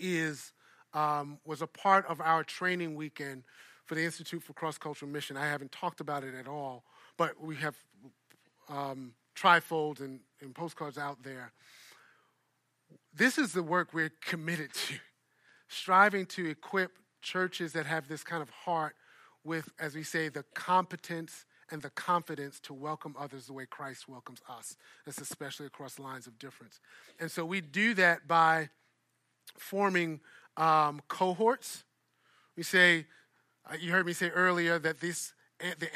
was a part of our training weekend for the Institute for Cross-Cultural Mission. I haven't talked about it at all, but we have trifolds and postcards out there. This is the work we're committed to, striving to equip churches that have this kind of heart with, as we say, the competence and the confidence to welcome others the way Christ welcomes us. That's especially across lines of difference. And so we do that by forming cohorts. We say, you heard me say earlier that the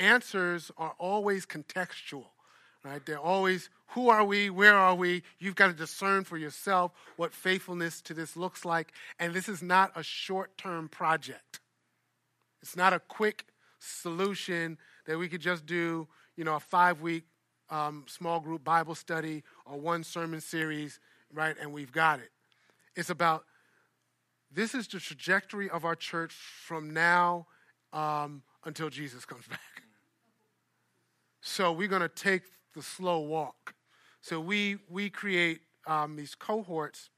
answers are always contextual, right? They're always, who are we? Where are we? You've got to discern for yourself what faithfulness to this looks like. And this is not a short-term project. It's not a quick solution that we could just do, a 5-week small group Bible study or one sermon series, right? And we've got it. It's about, this is the trajectory of our church from now until Jesus comes back. So we're going to take the slow walk. So we create these cohorts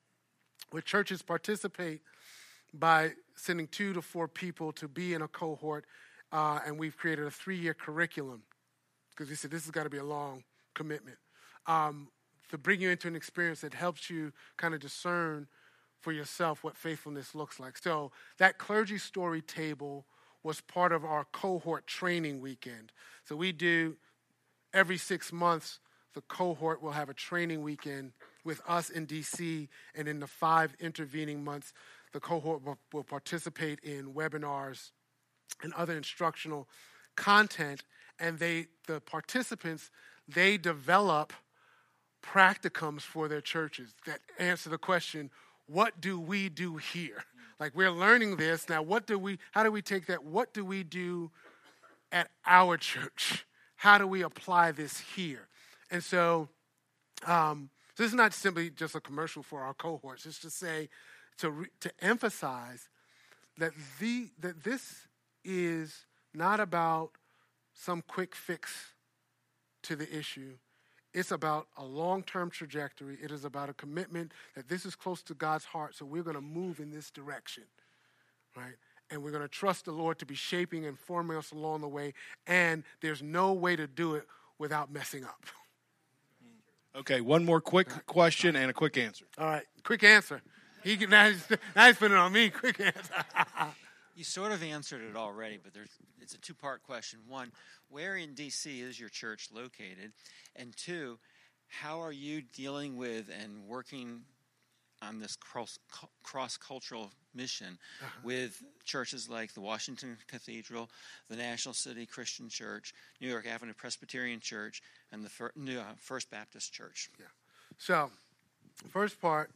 where churches participate by sending 2 to 4 people to be in a cohort, and we've created a 3-year curriculum because we said this has got to be a long commitment to bring you into an experience that helps you kind of discern for yourself what faithfulness looks like. So that clergy story table was part of our cohort training weekend. So we do every 6 months, the cohort will have a training weekend with us in DC, and in the 5 intervening months, the cohort will participate in webinars and other instructional content, and the participants, they develop practicums for their churches that answer the question, what do we do here? Like, we're learning this. Now, how do we take that? What do we do at our church? How do we apply this here? And so, this is not simply just a commercial for our cohorts. It's to say, to emphasize that that this is not about some quick fix to the issue. It's about a long-term trajectory. It is about a commitment that this is close to God's heart, so we're going to move in this direction, right? And we're going to trust the Lord to be shaping and forming us along the way, and there's no way to do it without messing up. Okay, one more quick question and a quick answer. All right, quick answer. Now he's putting it on me, quick answer. You sort of answered it already, but it's a two-part question. One, where in D.C. is your church located? And two, how are you dealing with and working on this cross-cultural mission with churches like the Washington Cathedral, the National City Christian Church, New York Avenue Presbyterian Church, and the First Baptist Church? Yeah. So, first part.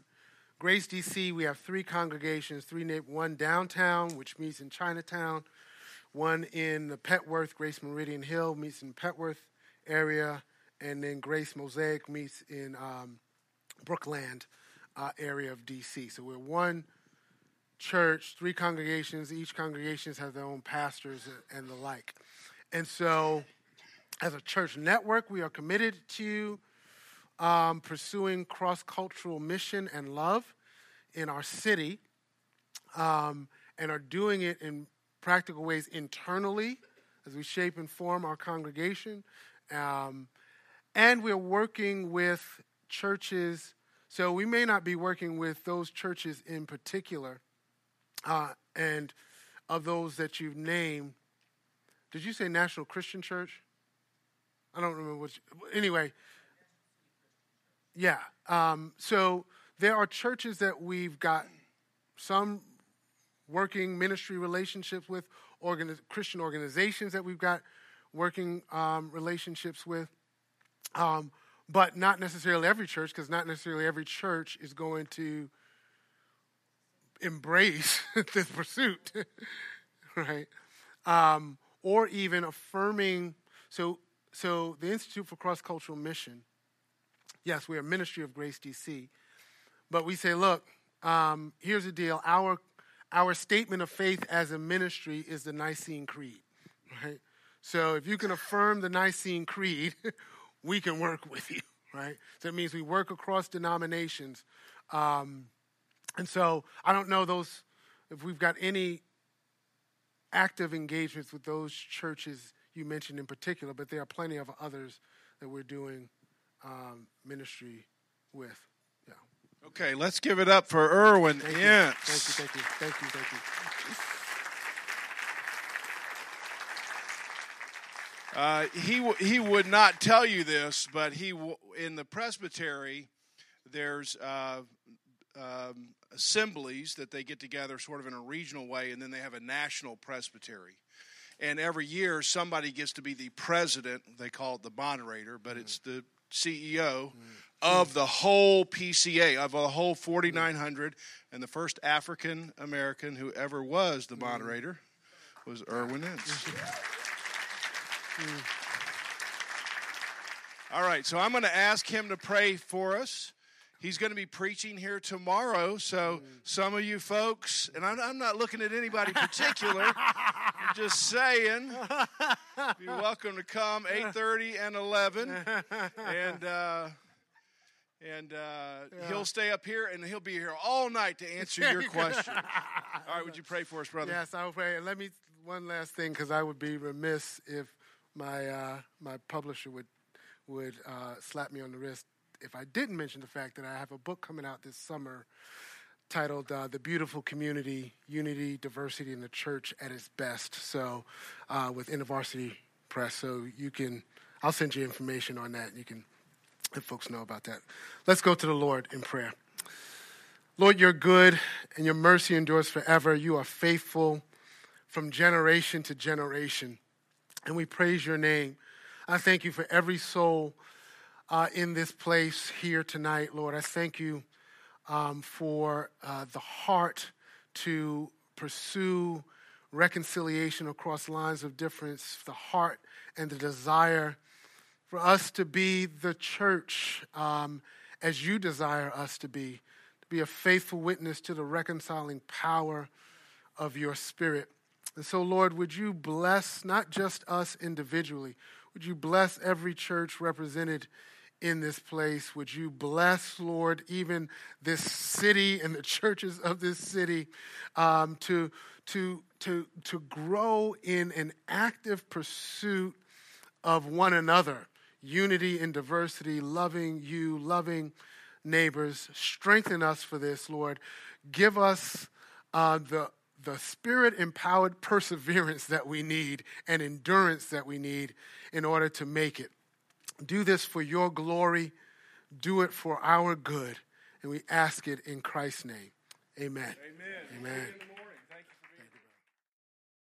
Grace DC, we have 3 congregations, one downtown, which meets in Chinatown, one in the Petworth, Grace Meridian Hill meets in Petworth area, and then Grace Mosaic meets in Brookland area of DC. So we're one church, 3 congregations, each congregation has their own pastors and the like. And so as a church network, we are committed to pursuing cross-cultural mission and love in our city, and are doing it in practical ways internally as we shape and form our congregation. And we're working with churches, so we may not be working with those churches in particular, And of those that you've named, did you say National Christian Church? I don't remember which. Anyway, yeah. So there are churches that we've got some working ministry relationships with, Christian organizations that we've got working relationships with, but not necessarily every church, because not necessarily every church is going to embrace this pursuit, right? Or even affirming. So the Institute for Cross-Cultural Mission, yes, we're a ministry of Grace DC, but we say, look, here's the deal. Our statement of faith as a ministry is the Nicene Creed, right? So if you can affirm the Nicene Creed, we can work with you, right? So it means we work across denominations. And so I don't know if we've got any active engagements with those churches you mentioned in particular, but there are plenty of others that we're doing ministry with. Okay, let's give it up for Irwin Ince. Thank you. He would not tell you this, but in the presbytery, there's assemblies that they get together sort of in a regional way, and then they have a national presbytery. And every year, somebody gets to be the president. They call it the moderator, but it's the CEO of the whole PCA, of the whole 4,900, and the first African American who ever was the moderator was Irwin Ince. All right, so I'm going to ask him to pray for us. He's going to be preaching here tomorrow, so some of you folks, and I'm not looking at anybody particular, I'm just saying, you're welcome to come 8:30 and 11, and he'll stay up here, and he'll be here all night to answer your question. All right, would you pray for us, brother? Yes, I will pray. And let me, one last thing, because I would be remiss if my my publisher would slap me on the wrist if I didn't mention the fact that I have a book coming out this summer titled The Beautiful Community, Unity, Diversity, and the Church at Its Best, so with InterVarsity Press. So I'll send you information on that. You can let folks know about that. Let's go to the Lord in prayer. Lord, you're good, and your mercy endures forever. You are faithful from generation to generation, and we praise your name. I thank you for every soul in this place here tonight, Lord. I thank you for the heart to pursue reconciliation across lines of difference, the heart and the desire for us to be the church as you desire us to be a faithful witness to the reconciling power of your Spirit. And so, Lord, would you bless not just us individually, would you bless every church represented in this place? Would you bless, Lord, even this city and the churches of this city to grow in an active pursuit of one another, unity and diversity, loving you, loving neighbors. Strengthen us for this, Lord. Give us the Spirit-empowered perseverance that we need and endurance that we need in order to make it. Do this for your glory. Do it for our good. And we ask it in Christ's name. Amen. Amen. Amen.